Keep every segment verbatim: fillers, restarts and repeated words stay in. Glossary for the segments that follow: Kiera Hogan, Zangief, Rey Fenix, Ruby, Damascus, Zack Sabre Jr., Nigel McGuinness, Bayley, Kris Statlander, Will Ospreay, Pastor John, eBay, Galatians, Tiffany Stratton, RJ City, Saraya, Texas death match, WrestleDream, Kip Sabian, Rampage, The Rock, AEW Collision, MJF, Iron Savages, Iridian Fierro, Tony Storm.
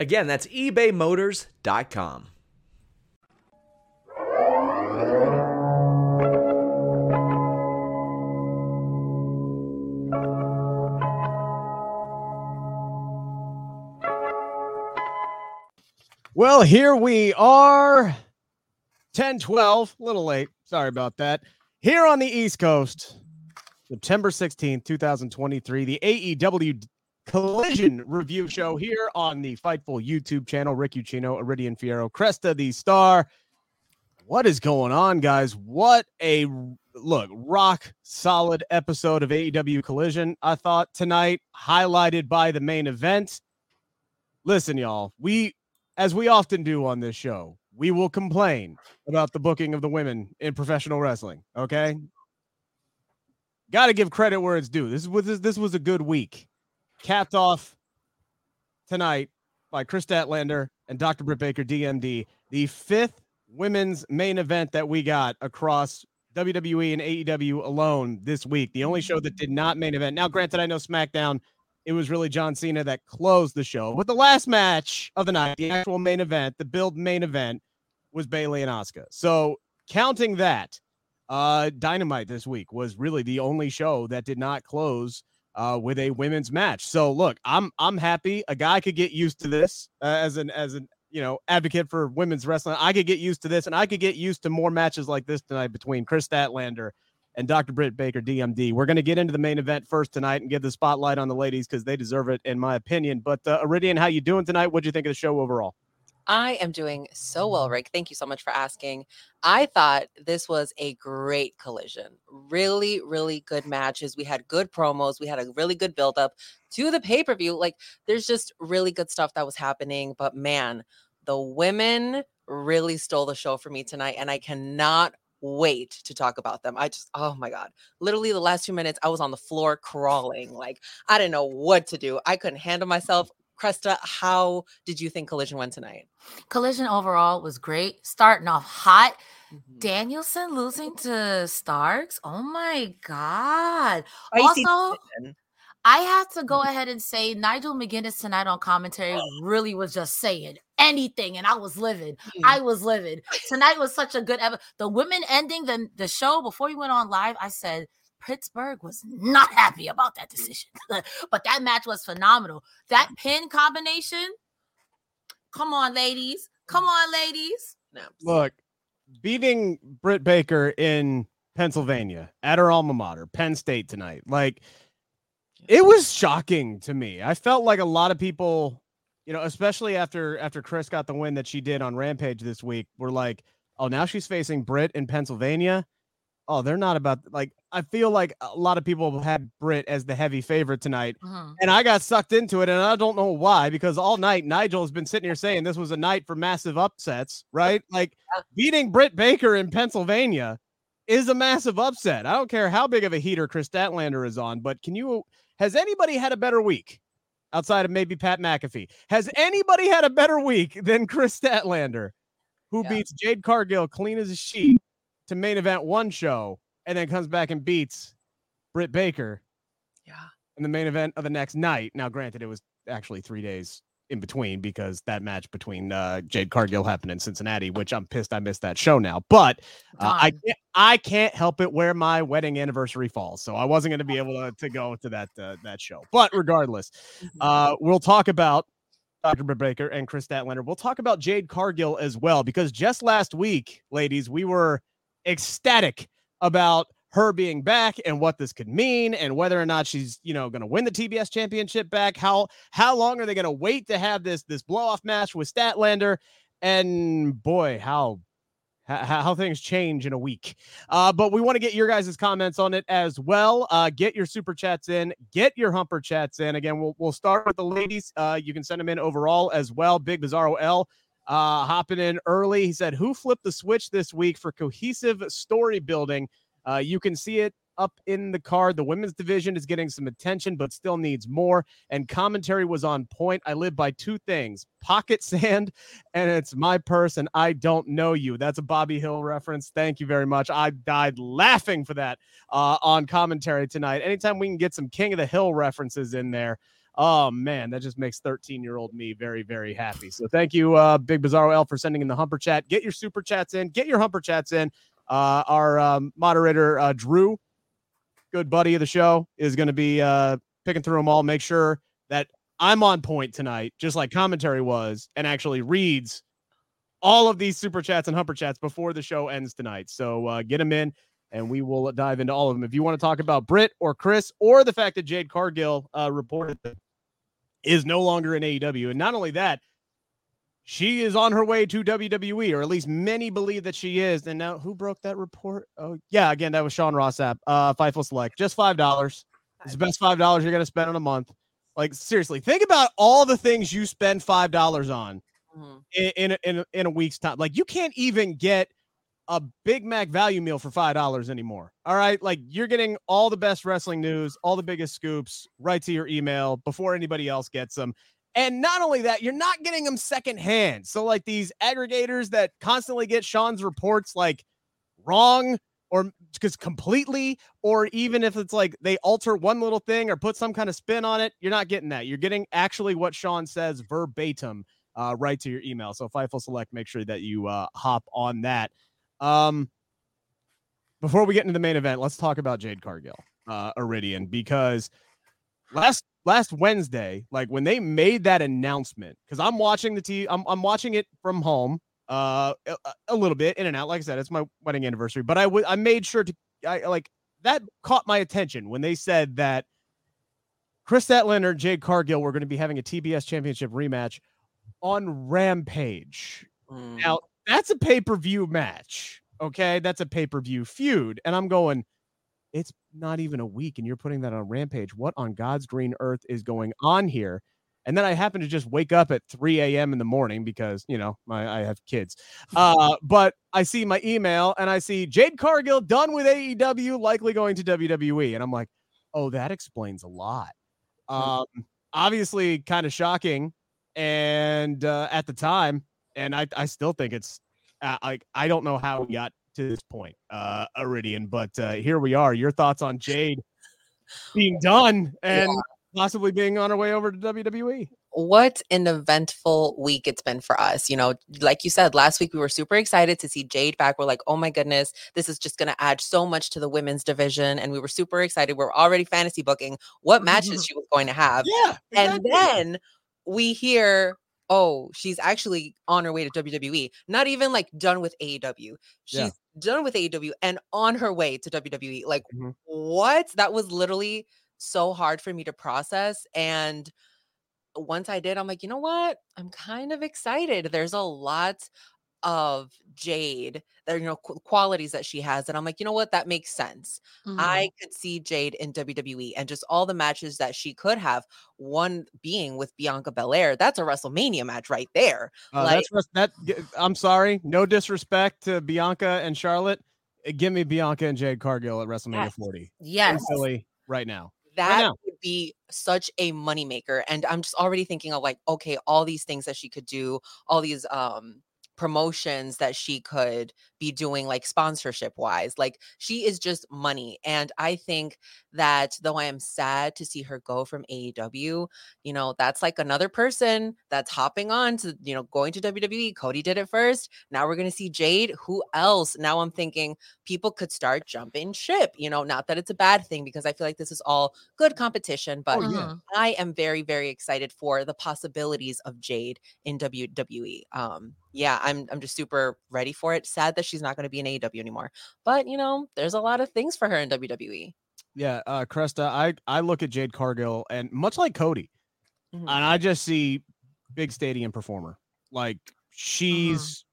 Again, that's ebay motors dot com. Well, here we are, ten twelve, a little late. Sorry about that. Here on the East Coast, September sixteenth, twenty twenty-three, the A E W Collision Review Show here on the Fightful YouTube channel. Rick Uccino, Iridian Fierro, Cresta the Star. What is going on, guys? What a, look, rock solid episode of A E W Collision, I thought, tonight, highlighted by the main event. Listen, y'all, we... as we often do on this show, we will complain about the booking of the women in professional wrestling, okay? Got to give credit where it's due. This was this was a good week. Capped off tonight by Kris Statlander and Doctor Britt Baker, D M D, the fifth women's main event that we got across W W E and A E W alone this week. The only show that did not main event. Now, granted, I know SmackDown, it was really John Cena that closed the show. But the last match of the night, the actual main event, the build main event, was Bayley and Asuka. So counting that, uh, Dynamite this week was really the only show that did not close uh, with a women's match. So look, I'm I'm happy. A guy could get used to this uh, as an as an you know advocate for women's wrestling. I could get used to this, and I could get used to more matches like this tonight between Kris Statlander and Doctor Britt Baker, D M D. We're going to get into the main event first tonight and give the spotlight on the ladies because they deserve it, in my opinion. But uh, Iridian, how you doing tonight? What do you think of the show overall? I am doing so well, Rick. Thank you so much for asking. I thought this was a great collision. Really, really good matches. We had good promos. We had a really good buildup to the pay-per-view. Like, there's just really good stuff that was happening. But man, the women really stole the show for me tonight, and I cannot wait to talk about them. I just, oh my God, literally the last two minutes I was on the floor crawling. Like, I didn't know what to do. I couldn't handle myself. Cresta, how did you think Collision went tonight? Collision overall was great. Starting off hot. Mm-hmm. Danielson losing to Starks. Oh my God. Icy also, decision. I have to go ahead and say Nigel McGuinness tonight on commentary oh. really was just saying anything, and I was livid. Mm. I was livid. Tonight was such a good episode. The women ending the, the show before we went on live, I said Pittsburgh was not happy about that decision. But that match was phenomenal. That pin combination. Come on, ladies. Come on, ladies. No. Look, beating Britt Baker in Pennsylvania at her alma mater, Penn State tonight, like, it was shocking to me. I felt like a lot of people, you know, especially after after Kris got the win that she did on Rampage this week, were like, oh, now she's facing Britt in Pennsylvania. Oh, they're not about, like, I feel like a lot of people had Britt as the heavy favorite tonight. Uh-huh. And I got sucked into it, and I don't know why, because all night Nigel has been sitting here saying this was a night for massive upsets, right? Like, beating Britt Baker in Pennsylvania is a massive upset. I don't care how big of a heater Kris Statlander is on, but can you... has anybody had a better week outside of maybe Pat McAfee? Has anybody had a better week than Kris Statlander, who yeah. beats Jade Cargill clean as a sheet to main event one show and then comes back and beats Britt Baker yeah. in the main event of the next night? Now, granted, it was actually three days in between because that match between uh, Jade Cargill happened in Cincinnati, which I'm pissed I missed that show now. But uh, I can't, I can't help it where my wedding anniversary falls, so I wasn't going to be able to, to go to that uh, that show. But regardless, uh, we'll talk about Doctor Britt Baker and Kris Statlander. We'll talk about Jade Cargill as well, because just last week, ladies, we were ecstatic about her being back and what this could mean and whether or not she's, you know, going to win the T B S championship back. How, how long are they going to wait to have this, this blow off match with Statlander? And boy, how, how, how things change in a week. Uh, but we want to get your guys' comments on it as well. Uh, get your super chats in, get your humper chats in. Again, we'll, we'll start with the ladies. Uh, you can send them in overall as well. Big Bizarro L uh, hopping in early. He said, who flipped the switch this week for cohesive story building? Uh, you can see it up in the card. The women's division is getting some attention, but still needs more. And commentary was on point. I live by two things, pocket sand, and it's my purse, and I don't know you. That's a Bobby Hill reference. Thank you very much. I died laughing for that uh, on commentary tonight. Anytime we can get some King of the Hill references in there, oh, man, that just makes thirteen-year-old me very, very happy. So thank you, uh, Big Bizarro L, for sending in the Humper Chat. Get your Super Chats in. Get your Humper Chats in. Uh, our um, moderator, uh, Drew, good buddy of the show, is going to be uh, picking through them all. Make sure that I'm on point tonight, just like commentary was, and actually reads all of these super chats and humper chats before the show ends tonight. So uh, get them in, and we will dive into all of them. If you want to talk about Britt or Kris or the fact that Jade Cargill uh, reported that is no longer in A E W, and not only that, she is on her way to W W E, or at least many believe that she is. And now, who broke that report? Oh, yeah, again, that was Sean Rossap, uh, Fightful Select. Just five dollars. It's the best five dollars you're going to spend on a month. Like, seriously, think about all the things you spend five dollars on mm-hmm. in, in, a, in, a, in a week's time. Like, you can't even get a Big Mac value meal for five dollars anymore. All right? Like, you're getting all the best wrestling news, all the biggest scoops, right to your email before anybody else gets them. And not only that, you're not getting them secondhand. So like these aggregators that constantly get Sean's reports like wrong or just completely, or even if it's like they alter one little thing or put some kind of spin on it, you're not getting that. You're getting actually what Sean says verbatim uh, right to your email. So Fightful Select, make sure that you uh, hop on that. Um, before we get into the main event, let's talk about Jade Cargill, uh, Iridian, because last Last Wednesday, like when they made that announcement, because I'm watching the T V, I'm, I'm watching it from home uh, a, a little bit in and out. Like I said, it's my wedding anniversary, but I w- I made sure to I, like that caught my attention when they said that Kris Statlander, Jade Cargill were going to be having a T B S championship rematch on Rampage. Mm. Now, that's a pay-per-view match. OK, that's a pay-per-view feud. And I'm going, it's not even a week, and you're putting that on Rampage. What on God's green earth is going on here? And then I happen to just wake up at three a.m. in the morning because, you know, my, I have kids. Uh, but I see my email, and I see Jade Cargill done with A E W, likely going to W W E. And I'm like, oh, that explains a lot. Um, obviously kind of shocking. And uh, at the time, and I, I still think it's like, uh, I don't know how we got to this point, uh, Iridian, but uh, here we are. Your thoughts on Jade being done and yeah. possibly being on her way over to W W E? What an eventful week it's been for us. You know, like you said, last week we were super excited to see Jade back. We're like, oh my goodness, this is just going to add so much to the women's division. And we were super excited. We were already fantasy booking what matches she was going to have. Yeah, exactly. And then we hear, oh, she's actually on her way to W W E. Not even like done with A E W. She's yeah. done with A E W and on her way to W W E. Like mm-hmm. what? That was literally so hard for me to process. And once I did, I'm like, you know what? I'm kind of excited. There's a lot of Jade, there are, you know, qualities that she has. And I'm like, you know what? That makes sense. Mm-hmm. I could see Jade in W W E and just all the matches that she could have. One being with Bianca Belair. That's a WrestleMania match right there. Uh, like that's, that. I'm sorry. No disrespect to Bianca and Charlotte. Give me Bianca and Jade Cargill at WrestleMania yes. forty. Yes. Philly, right now. That right would be such a moneymaker. And I'm just already thinking of like, okay, all these things that she could do, all these, um, promotions that she could be doing, like sponsorship wise. Like, she is just money. And I think that though I am sad to see her go from A E W, you know, that's like another person that's hopping on to, you know, going to W W E. Cody did it first. Now we're going to see Jade. Who else? Now I'm thinking people could start jumping ship, you know, not that it's a bad thing, because I feel like this is all good competition, but oh, yeah. I am very, very excited for the possibilities of Jade in W W E. Um, yeah, I'm I'm just super ready for it. Sad that she's not going to be in A E W anymore. But, you know, there's a lot of things for her in W W E. Yeah, uh, Cresta, I, I look at Jade Cargill, and much like Cody, mm-hmm. and I just see big stadium performer. Like, she's mm-hmm.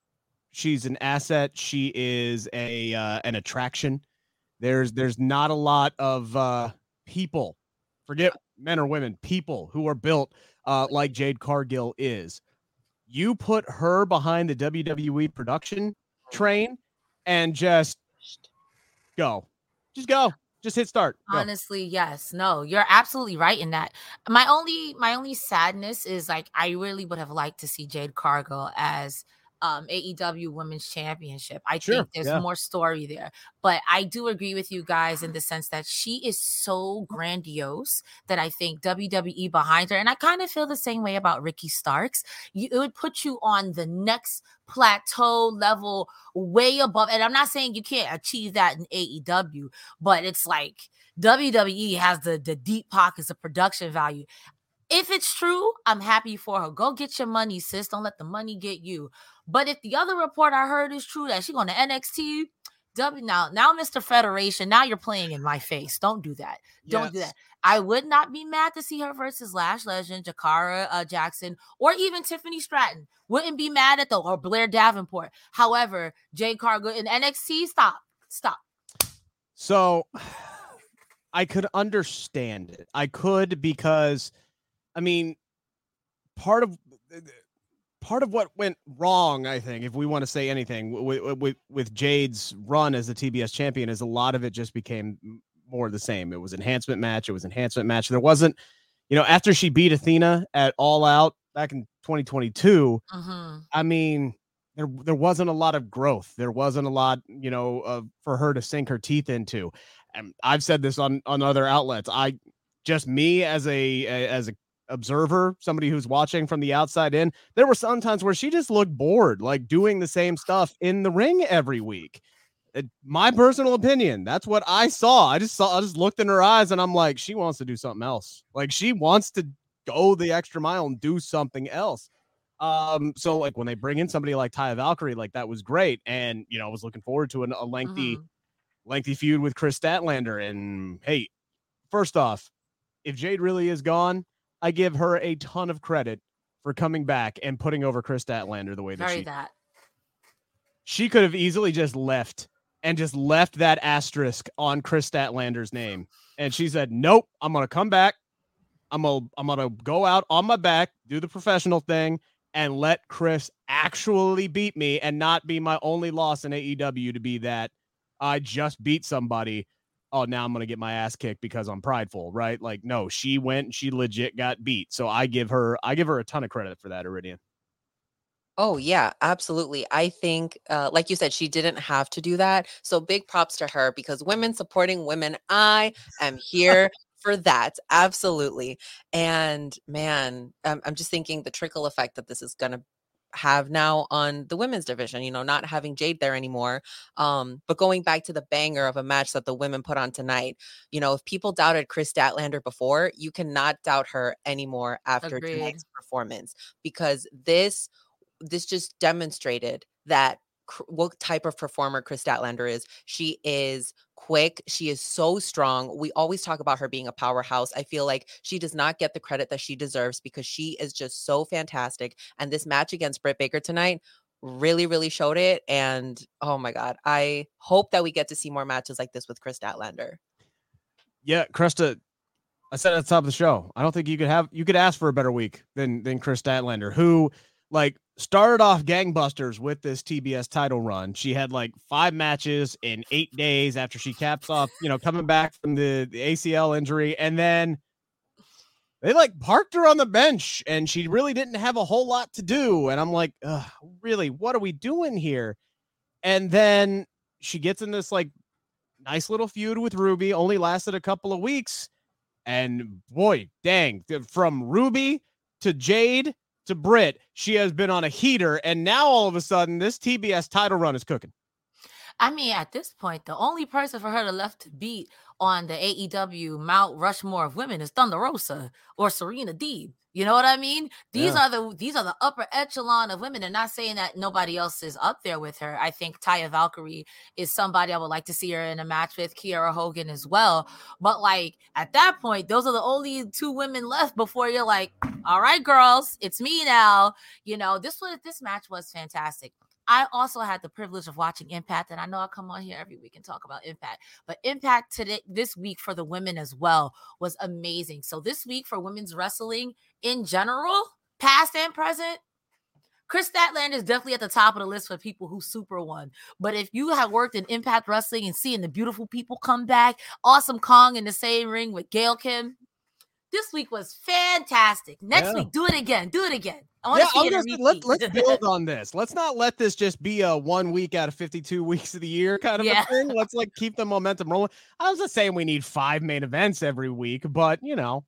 she's an asset. She is a uh, an attraction. There's there's not a lot of uh, people, forget men or women, people who are built uh, like Jade Cargill is. You put her behind the W W E production train and just go, just go, just hit start. Go. Honestly, yes. No, you're absolutely right in that. My only, my only sadness is, like, I really would have liked to see Jade Cargill as um, A E W Women's Championship. I sure, think there's yeah. more story there, but I do agree with you guys in the sense that she is so grandiose that I think W W E behind her, and I kind of feel the same way about Ricky Starks. You, it would put you on the next plateau level, way above. And I'm not saying you can't achieve that in A E W, but it's like W W E has the, the deep pockets of production value. If it's true, I'm happy for her. Go get your money, sis. Don't let the money get you. But if the other report I heard is true, that she's going to N X T, W now, now Mister Federation, now you're playing in my face. Don't do that. Don't yes. do that. I would not be mad to see her versus Lash Legend, Jakara uh, Jackson, or even Tiffany Stratton. Wouldn't be mad at the or Blair Davenport. However, Jade Cargill in N X T, stop, stop. So I could understand it. I could, because, I mean, part of part of what went wrong, I think, if we want to say anything, with, with, with Jade's run as the T B S champion, is a lot of it just became more of the same. It was enhancement match. It was enhancement match. There wasn't, you know, after she beat Athena at All Out back in twenty twenty-two, uh-huh. I mean, there there wasn't a lot of growth. There wasn't a lot, you know, uh, for her to sink her teeth into. And I've said this on, on other outlets. I just me as a, a as a observer, somebody who's watching from the outside in, there were some times where she just looked bored, like doing the same stuff in the ring every week. It, my personal opinion, that's what I saw. I just saw, I just looked in her eyes and I'm like, she wants to do something else. Like, she wants to go the extra mile and do something else. Um, so like when they bring in somebody like Taya Valkyrie, like that was great. And, you know, I was looking forward to an, a lengthy, mm-hmm. lengthy feud with Kris Statlander. And hey, first off, if Jade really is gone, I give her a ton of credit for coming back and putting over Kris Statlander the way that Sorry she that. She could have easily just left and just left that asterisk on Kris Statlander's name. And she said, nope, I'm going to come back. I'm going I'm going to go out on my back, do the professional thing, and let Kris actually beat me and not be my only loss in A E W to be that I just beat somebody. Oh, now I'm going to get my ass kicked because I'm prideful, right? Like, no, she went and she legit got beat. So I give her, I give her a ton of credit for that, Iridian. Oh, yeah, absolutely. I think, uh, like you said, she didn't have to do that. So big props to her, because women supporting women, I am here for that. Absolutely. And man, I'm, I'm just thinking the trickle effect that this is going to have now on the women's division, you know, not having Jade there anymore. Um, but going back to the banger of a match that the women put on tonight, you know, if people doubted Kris Statlander before, you cannot doubt her anymore after Agreed. Tonight's performance, because this, this just demonstrated that what type of performer Kris Statlander is. She is quick. She is so strong. We always talk about her being a powerhouse. I feel like she does not get the credit that she deserves, because she is just so fantastic. And this match against Britt Baker tonight really, really showed it. And oh my God, I hope that we get to see more matches like this with Kris Statlander. Yeah, Cresta, I said at the top of the show, I don't think you could have, you could ask for a better week than, than Kris Statlander, who, like, started off gangbusters with this T B S title run. She had like five matches in eight days after she caps off, you know, comoming back from the, the A C L injury. And then they like parked her on the bench and she really didn't have a whole lot to do. And I'm like, ugh, really, what are we doing here? And then she gets in this like nice little feud with Ruby, only lasted a couple of weeks. And boy, dang, from Ruby to Jade to Britt, she has been on a heater. And now all of a sudden this T B S title run is cooking. I mean, at this point, the only person for her to left to beat on the A E W Mount Rushmore of women is Thunder Rosa or Serena Deeb. You know what I mean? These yeah. are the these are the upper echelon of women. And not saying that nobody else is up there with her. I think Taya Valkyrie is somebody I would like to see her in a match with, Kiera Hogan as well. But like at that point, those are the only two women left before you're like, all right, girls, it's me now. You know, this was this match was fantastic. I also had the privilege of watching Impact, and I know I come on here every week and talk about Impact, but Impact today, this week for the women as well was amazing. So this week for women's wrestling in general, past and present, Kris Statlander is definitely at the top of the list for people who super won. But if you have worked in Impact Wrestling and seeing the beautiful people come back, Awesome Kong in the same ring with Gail Kim, this week was fantastic. Next yeah. week, do it again. Do it again. I want yeah, to see it. Let, let's build on this. Let's not let this just be a one week out of fifty-two weeks of the year kind of yeah. a thing. Let's like keep the momentum rolling. I was just saying we need five main events every week, but you know,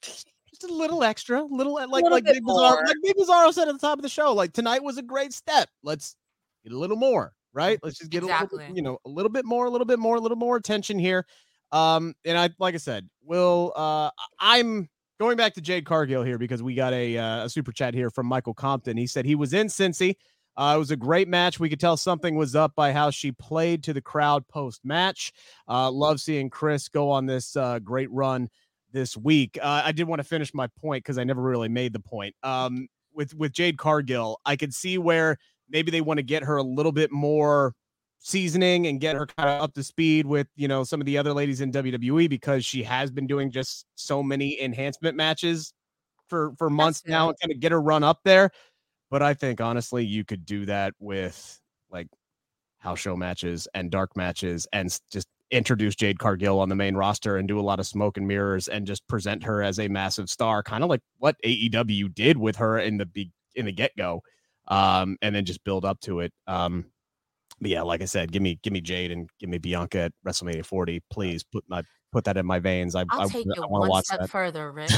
just a little extra, little like, little like, Big Bizarro, like Big Bizarro said at the top of the show, like tonight was a great step. Let's get a little more, right? Let's just get exactly. a little, you know, a little bit more, a little bit more, a little more attention here. Um, and I, like I said, Will, uh, I'm going back to Jade Cargill here because we got a, uh, a super chat here from Michael Compton. He said he was in Cincy. Uh, it was a great match. We could tell something was up by how she played to the crowd post-match. Uh, love seeing Kris go on this uh, great run this week. Uh, I did want to finish my point because I never really made the point. Um, with, with Jade Cargill, I could see where maybe they want to get her a little bit more seasoning and get her kind of up to speed with, you know, some of the other ladies in W W E, because she has been doing just so many enhancement matches for, for months now and kind of get her run up there. But I think honestly, you could do that with like house show matches and dark matches and just introduce Jade Cargill on the main roster and do a lot of smoke and mirrors and just present her as a massive star, kind of like what A E W did with her in the be- in the get go. Um, and then just build up to it. Um, But yeah, like I said, give me give me Jade and give me Bianca at WrestleMania forty, please. Put my put that in my veins. I, I'll I, take I, it I one watch step that. further, Rick.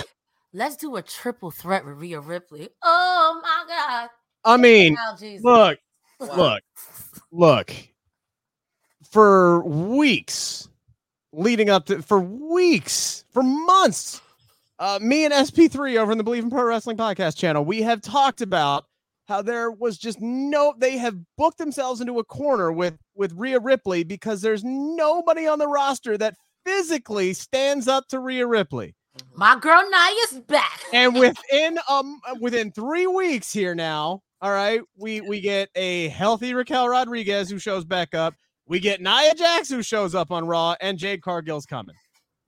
Let's do a triple threat with Rhea Ripley. Oh my God! I mean, oh, look, wow. look, look. For weeks, leading up to for weeks, for months, uh, me and S P three over in the Believe in Pro Wrestling podcast channel, we have talked about how there was just no, they have booked themselves into a corner with, with Rhea Ripley because there's nobody on the roster that physically stands up to Rhea Ripley. My girl Nia's back. And within, um, within three weeks here now, all right, we, we get a healthy Raquel Rodriguez who shows back up. We get Nia Jax who shows up on Raw, and Jade Cargill's coming.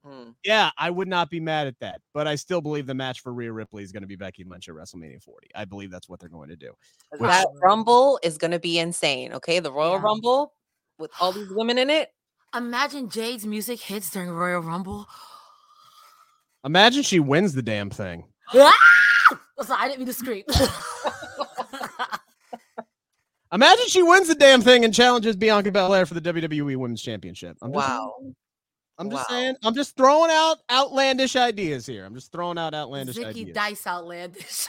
Hmm. Yeah, I would not be mad at that, but I still believe the match for Rhea Ripley is going to be Becky Lynch at WrestleMania forty. I believe that's what they're going to do. Which, that Rumble is going to be insane, okay? The Royal yeah. Rumble with all these women in it. Imagine Jade's music hits during Royal Rumble. Imagine she wins the damn thing. Ah! Sorry, I didn't mean to scream. Imagine she wins the damn thing and challenges Bianca Belair for the W W E Women's Championship. I'm just wow. Saying. I'm just wow. saying, I'm just throwing out outlandish ideas here. I'm just throwing out outlandish Zicky ideas. Dice outlandish.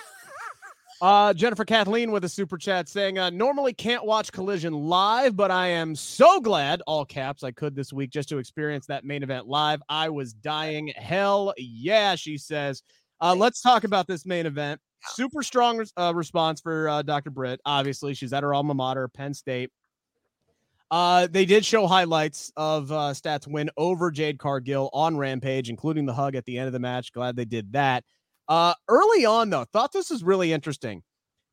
uh, Jennifer Kathleen with a super chat saying, uh, normally can't watch Collision live, but I am so glad, all caps, I could this week just to experience that main event live. I was dying. Hell yeah, she says. Uh, let's talk about this main event. Super strong uh, response for uh, Doctor Britt. Obviously, she's at her alma mater, Penn State. Uh, they did show highlights of uh, Stat's win over Jade Cargill on Rampage, including the hug at the end of the match. Glad they did that. Uh, early on, though, thought this was really interesting.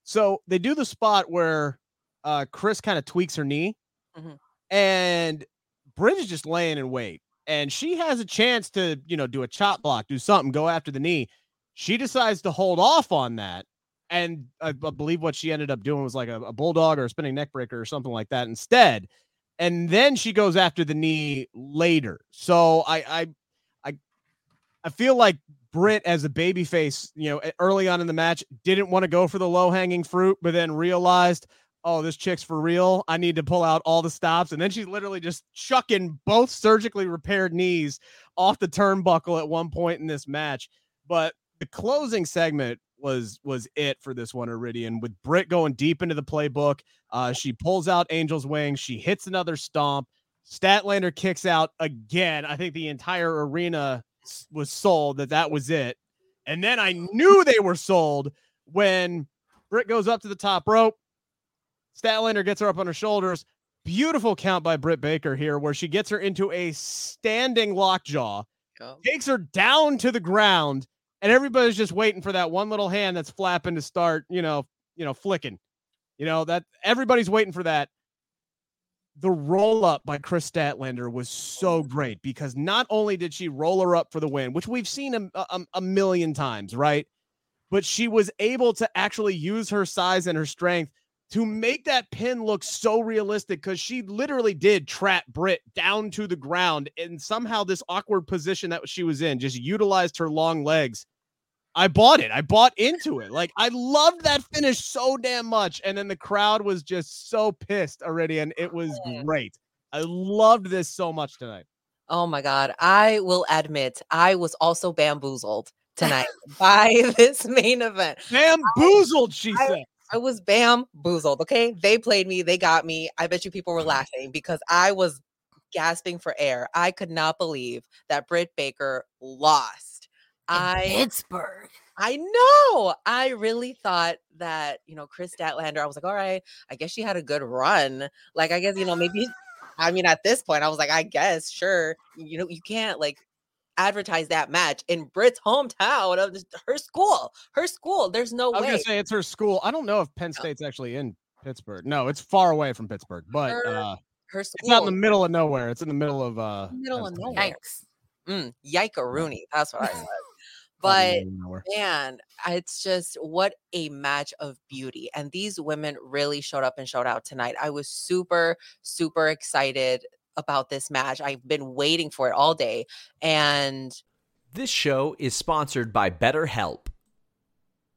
So they do the spot where uh, Kris kind of tweaks her knee, mm-hmm. and Britt is just laying in wait. And she has a chance to, you know, do a chop block, do something, go after the knee. She decides to hold off on that. And I, I believe what she ended up doing was like a, a bulldog or a spinning neck breaker or something like that instead. And then she goes after the knee later. So I, I, I, I feel like Britt as a babyface, you know, early on in the match, didn't want to go for the low hanging fruit, but then realized, oh, this chick's for real. I need to pull out all the stops. And then she's literally just chucking both surgically repaired knees off the turnbuckle at one point in this match. But the closing segment was was it for this one, Iridian, with Britt going deep into the playbook. Uh, she pulls out Angel's Wing. She hits another stomp. Statlander kicks out again. I think the entire arena was sold that that was it, and then I knew they were sold when Britt goes up to the top rope. Statlander gets her up on her shoulders. Beautiful count by Britt Baker here, where she gets her into a standing lockjaw, oh. takes her down to the ground, and everybody's just waiting for that one little hand that's flapping to start, you know, you know, flicking, you know, that everybody's waiting for that. The roll up by Kris Statlander was so great because not only did she roll her up for the win, which we've seen a, a, a million times, right? But she was able to actually use her size and her strength to make that pin look so realistic because she literally did trap Britt down to the ground. And somehow this awkward position that she was in just utilized her long legs. I bought it. I bought into it. Like, I loved that finish so damn much. And then the crowd was just so pissed already. And it was great. I loved this so much tonight. Oh my God. I will admit, I was also bamboozled tonight by this main event. Bamboozled, I, she I, said. I was bamboozled. Okay. They played me. They got me. I bet you people were laughing because I was gasping for air. I could not believe that Britt Baker lost. In I Pittsburgh. I know. I really thought that, you know, Kris Statlander, I was like, all right, I guess she had a good run. Like, I guess, you know, maybe, I mean, at this point, I was like, I guess, sure. You know, you can't like advertise that match in Britt's hometown of her school. Her school. There's no way. I was going to say it's her school. I don't know if Penn State's actually in Pittsburgh. No, it's far away from Pittsburgh, but her, uh, her school. It's not in the middle of nowhere. It's in the middle of, uh, middle of nowhere. Yikes. Mm, yike-a-rooney. That's what I said. But man, it's just what a match of beauty. And these women really showed up and showed out tonight. I was super, super excited about this match. I've been waiting for it all day. And this show is sponsored by BetterHelp.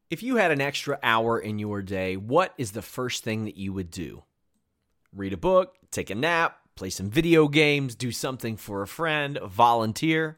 If you had an extra hour in your day, what is the first thing that you would do? Read a book, take a nap, play some video games, do something for a friend, volunteer.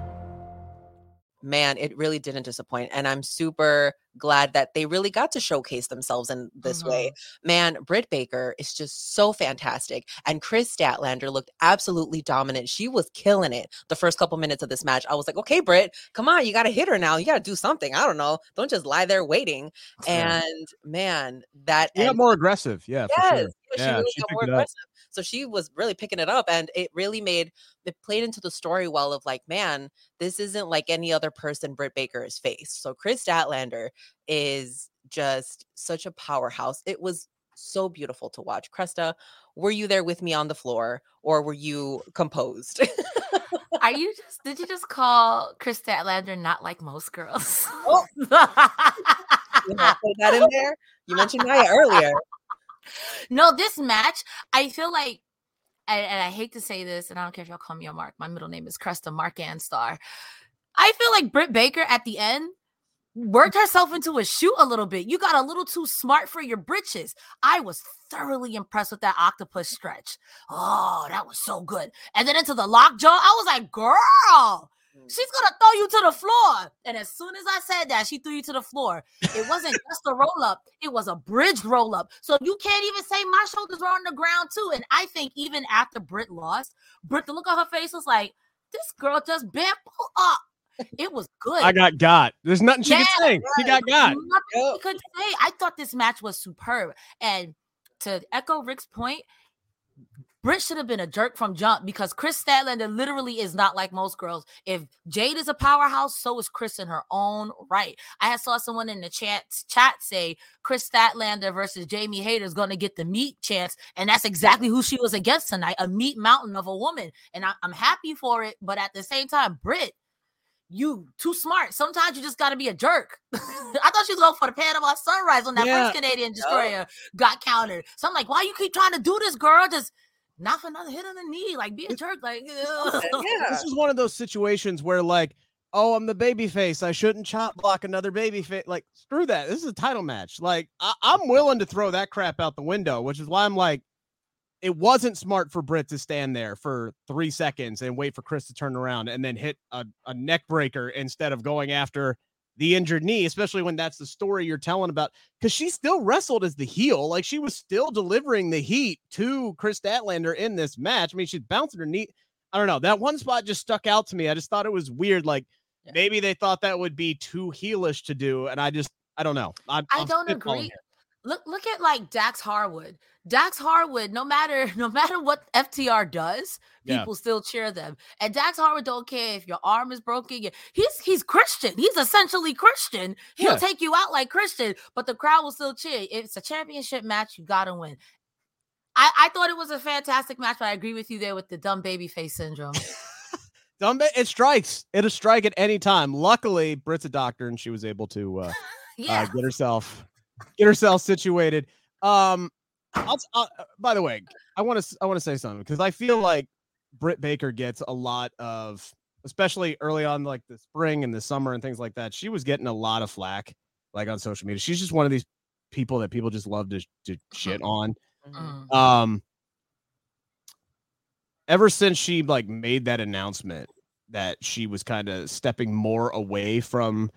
Man, it really didn't disappoint. And I'm super glad that they really got to showcase themselves in this mm-hmm. way. Man, Britt Baker is just so fantastic. And Kris Statlander looked absolutely dominant. She was killing it the first couple minutes of this match. I was like, okay, Britt, come on. You got to hit her now. You got to do something. I don't know. Don't just lie there waiting. Yeah. And man, that. She got more aggressive. Yeah. Yes, for sure. She yeah, really she got more aggressive. So she was really picking it up, and it really made it played into the story well of like, man, this isn't like any other person Britt Baker has faced. So Kris Statlander is just such a powerhouse. It was so beautiful to watch. Cresta, were you there with me on the floor, or were you composed? Are you just did you just call Kris Statlander not like most girls? Oh. You put that in there. You mentioned Naya earlier. No, this match, I feel like, and, and I hate to say this, and I don't care if y'all call me a Mark. My middle name is Cresta Mark Anstar. I feel like Britt Baker at the end worked herself into a shoot a little bit. You got a little too smart for your britches. I was thoroughly impressed with that octopus stretch. Oh, that was so good. And then into the lockjaw, I was like, girl, she's going to throw you to the floor. And as soon as I said that, she threw you to the floor. It wasn't just a roll-up. It was a bridge roll-up. So you can't even say my shoulders were on the ground too. And I think even after Britt lost, Britt, the look on her face was like, this girl just bamboozled up. It was good. I got got. There's nothing she yeah, could say. Right. She got got. Nothing oh. she could say. I thought this match was superb. And to echo Rick's point, Britt should have been a jerk from jump, because Kris Statlander literally is not like most girls. If Jade is a powerhouse, so is Kris in her own right. I had saw someone in the chat chat say Kris Statlander versus Jamie Hayter is going to get the meat chance, and that's exactly who she was against tonight, a meat mountain of a woman. And I, I'm happy for it, but at the same time, Britt, you too smart. Sometimes you just got to be a jerk. I thought she was going for the Panama Sunrise when that yeah. first Canadian destroyer oh. got countered. So I'm like, why you keep trying to do this, girl? Just knock another hit on the knee. Like, be a jerk. Like, yeah. This is one of those situations where, like, oh, I'm the baby face. I shouldn't chop block another baby face. Like, screw that. This is a title match. Like, I- I'm willing to throw that crap out the window, which is why I'm like, it wasn't smart for Britt to stand there for three seconds and wait for Kris to turn around and then hit a, a neck breaker instead of going after the injured knee, especially when that's the story you're telling about, because she still wrestled as the heel. Like, she was still delivering the heat to Kris Statlander in this match. I mean, she's bouncing her knee. I don't know. That one spot just stuck out to me. I just thought it was weird. Like, yeah. maybe they thought that would be too heelish to do. And I just, I don't know. I'm, I don't agree. Look, look at like Dax Harwood. Dax Harwood, no matter no matter what F T R does, people yeah. still cheer them. And Dax Harwood don't care if your arm is broken. He's he's Christian. He's essentially Christian. He'll yeah. take you out like Christian, but the crowd will still cheer. It's a championship match. You gotta win. I, I thought it was a fantastic match, but I agree with you there with the dumb baby face syndrome. Dumb, ba- it strikes. It'll strike at any time. Luckily, Britt's a doctor, and she was able to uh, yeah. uh, get herself. Get herself situated. Um, I'll, I'll, by the way, I want to I want to say something, because I feel like Britt Baker gets a lot of, especially early on, like the spring and the summer and things like that. She was getting a lot of flack, like on social media. She's just one of these people that people just love to to shit on. Mm-hmm. Um, ever since she like made that announcement that she was kind of stepping more away from,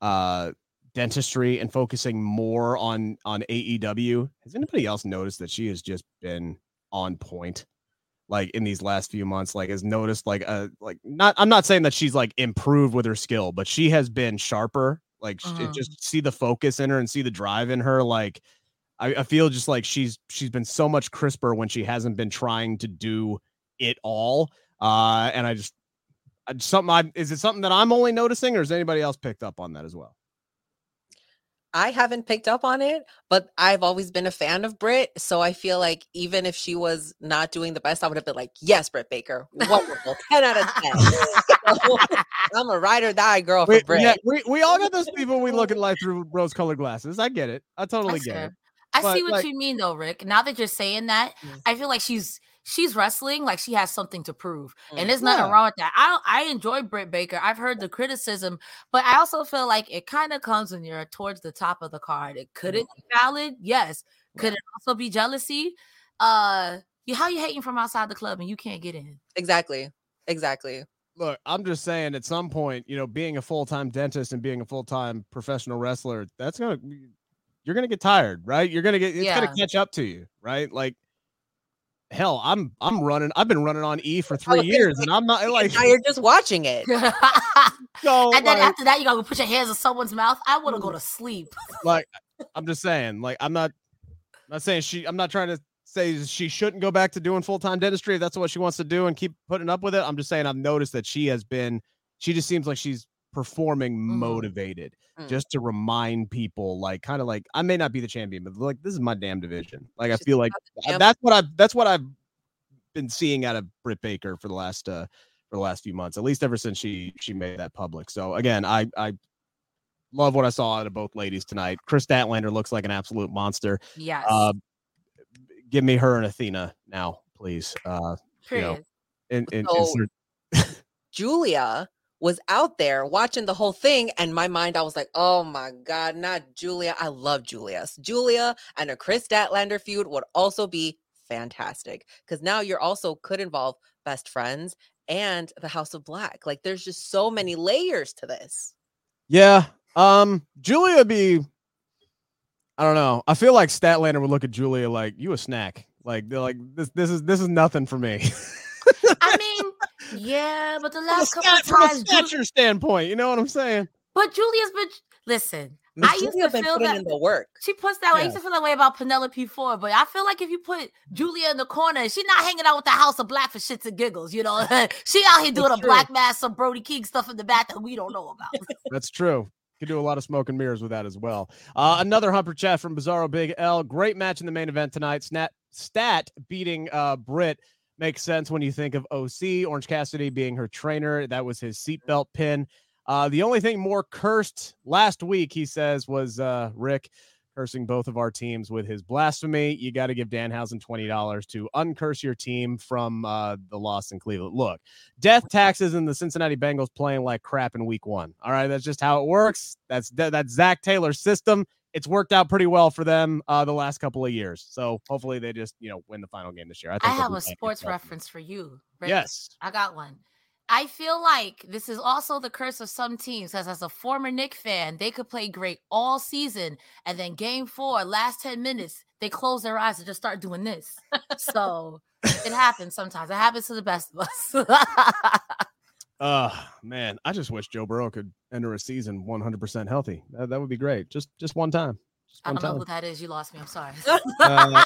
uh. dentistry and focusing more on on A E W, has anybody else noticed that she has just been on point like in these last few months? Like, has noticed like uh like not I'm not saying that she's like improved with her skill, but she has been sharper. Like uh-huh. she, just see the focus in her and see the drive in her. Like I, I feel just like she's she's been so much crisper when she hasn't been trying to do it all. Uh and I just I, something I is it something that I'm only noticing, or has anybody else picked up on that as well? I haven't picked up on it, but I've always been a fan of Britt. So I feel like even if she was not doing the best, I would have been like, yes, Britt Baker. Wonderful. ten out of ten. So, I'm a ride or die girl for we, Britt. Yeah, we, we all got those people we look at life through rose colored glasses. I get it. I totally That's get fair. it. I but, see what like, you mean though, Rick. Now that you're saying that, yeah. I feel like she's, she's wrestling like she has something to prove, and there's nothing yeah. wrong with that. I I enjoy Britt Baker. I've heard the criticism, but I also feel like it kind of comes when you're towards the top of the card. It could it be valid? Yes. Could it also be jealousy? Uh, you, how you hating from outside the club and you can't get in? Exactly. Exactly. look, I'm just saying at some point, you know, being a full-time dentist and being a full-time professional wrestler, that's going to, you're going to get tired, right? You're going to get, it's yeah. going to catch up to you, right? Like, hell, I'm, I'm running, I've been running on E for three oh, years like, and I'm not like, now you're just watching it. So, and then like, after that, you got to put your hands in someone's mouth. I want to go to sleep. Like, I'm just saying, like, I'm not, I'm not saying she, I'm not trying to say she shouldn't go back to doing full-time dentistry. If that's what she wants to do and keep putting up with it. I'm just saying, I've noticed that she has been, she just seems like she's performing mm-hmm. motivated mm-hmm. just to remind people, like, kind of like, I may not be the champion, but like, this is my damn division. Like, she's I feel like that's what I've, that's what I've been seeing out of Britt Baker for the last, uh, for the last few months, at least ever since she, she made that public. So again, I, I, love what I saw out of both ladies tonight. Kris Statlander looks like an absolute monster. Yes. Uh, give me her and Athena now, please. Uh, you know, and, and, so insert- Julia was out there watching the whole thing, and my mind, I was like, oh my God, not Julia. I love Julia. Julia and a Kris Statlander feud would also be fantastic, because now you're also could involve Best Friends and the House of Black. Like, there's just so many layers to this. Yeah. Um, Julia be, I don't know. I feel like Statlander would look at Julia like, you a snack. Like, they're like, this, this is, this is nothing for me. I mean, yeah, but the last couple of times, from a stature standpoint, you know what I'm saying? But Julia's been, listen, I used to feel that in the work. She puts that way. I used to feel that way about Penelope Ford, but I feel like if you put Julia in the corner, she's not hanging out with the House of Black for shits and giggles, you know. She out here doing a Black Mass, some Brody King stuff in the back that we don't know about. That's true. Could do a lot of smoke and mirrors with that as well. Uh, another Humper Chat from Bizarro Big L. Great match in the main event tonight. Snap, Stat beating uh, Britt makes sense when you think of O C. Orange Cassidy being her trainer. That was his seatbelt pin. Uh, the only thing more cursed last week, he says, was uh, Rick cursing both of our teams with his blasphemy. You got to give Danhausen twenty dollars to uncurse your team from uh, the loss in Cleveland. Look, death taxes and the Cincinnati Bengals playing like crap in week one. All right, that's just how it works. That's that's Zach Taylor's system. It's worked out pretty well for them uh, the last couple of years. So hopefully they just, you know, win the final game this year. I, think I have a sports reference for you, Rick. Yes. I got one. I feel like this is also the curse of some teams, because as a former Knicks fan, they could play great all season, and then game four, last ten minutes, they close their eyes and just start doing this. So it happens sometimes. It happens to the best of us. uh, man, I just wish Joe Burrow could enter a season one hundred percent healthy. That, that would be great. Just just one time. Just one I don't time. know who that is. You lost me. I'm sorry. uh,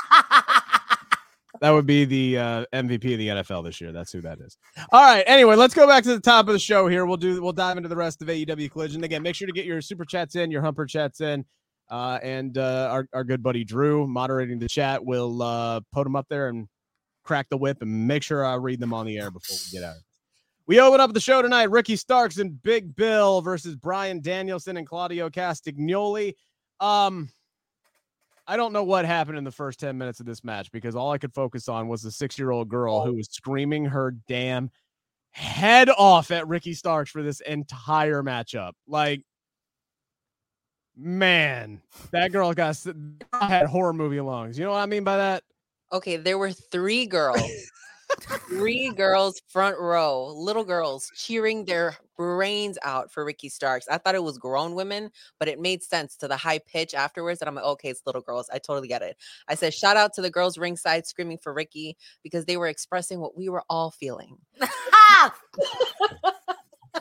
That would be the uh, M V P of the N F L this year. That's who that is. All right. Anyway, let's go back to the top of the show here. We'll do. We'll dive into the rest of A E W Collision. Again, make sure to get your super chats in, your humper chats in, uh, and uh, our our good buddy Drew moderating the chat will uh, put them up there and crack the whip and make sure I read them on the air before we get out. We open up the show tonight. Ricky Starks and Big Bill versus Bryan Danielson and Claudio Castagnoli. Um. I don't know what happened in the first ten minutes of this match, because all I could focus on was the six-year-old girl who was screaming her damn head off at Ricky Starks for this entire matchup. Like, man, that girl got had horror movie lungs. You know what I mean by that? Okay, there were three girls. Three girls front row, little girls cheering their brains out for Ricky Starks. I thought it was grown women, but it made sense to the high pitch afterwards. And I'm like, okay, it's little girls. I totally get it. I said, shout out to the girls ringside screaming for Ricky, because they were expressing what we were all feeling.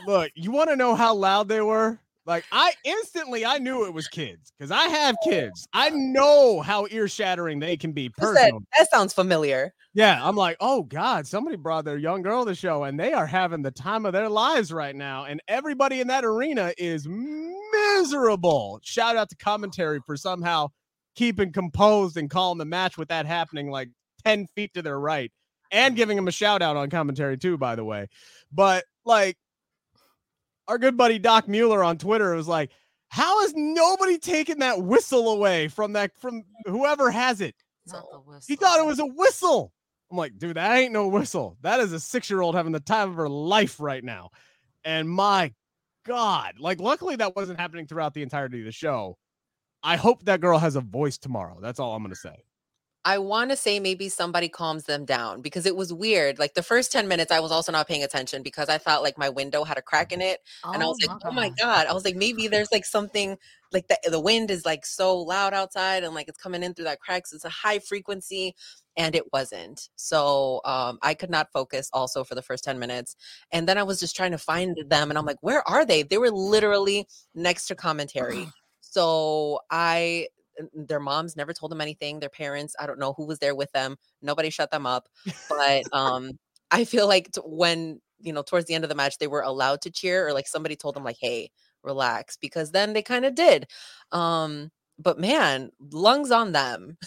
Look, you want to know how loud they were? Like, I instantly, I knew it was kids, because I have kids. I know how ear-shattering they can be. Said, that sounds familiar. Yeah, I'm like, oh, God, somebody brought their young girl to the show, and they are having the time of their lives right now, and everybody in that arena is miserable. Shout out to commentary for somehow keeping composed and calling the match with that happening like ten feet to their right, and giving them a shout-out on commentary, too, by the way. But, like, our good buddy Doc Mueller on Twitter was like, how is nobody taking that whistle away from that, from whoever has it? He thought it was a whistle. I'm like, dude, that ain't no whistle. That is a six-year-old having the time of her life right now. And my God, like, luckily that wasn't happening throughout the entirety of the show. I hope that girl has a voice tomorrow. That's all I'm going to say. I want to say maybe somebody calms them down, because it was weird. Like the first ten minutes, I was also not paying attention because I thought like my window had a crack in it. Oh, and I was like, God. Oh my God. I was like, maybe there's like something like the, the wind is like so loud outside and like it's coming in through that crack. So it's a high frequency, and it wasn't. So um, I could not focus also for the first ten minutes. And then I was just trying to find them, and I'm like, where are they? They were literally next to commentary. So I... their moms never told them anything. Their parents, I don't know who was there with them. Nobody shut them up. But um, I feel like t- when, you know, towards the end of the match, they were allowed to cheer, or like somebody told them like, hey, relax, because then they kind of did. Um, but man, lungs on them.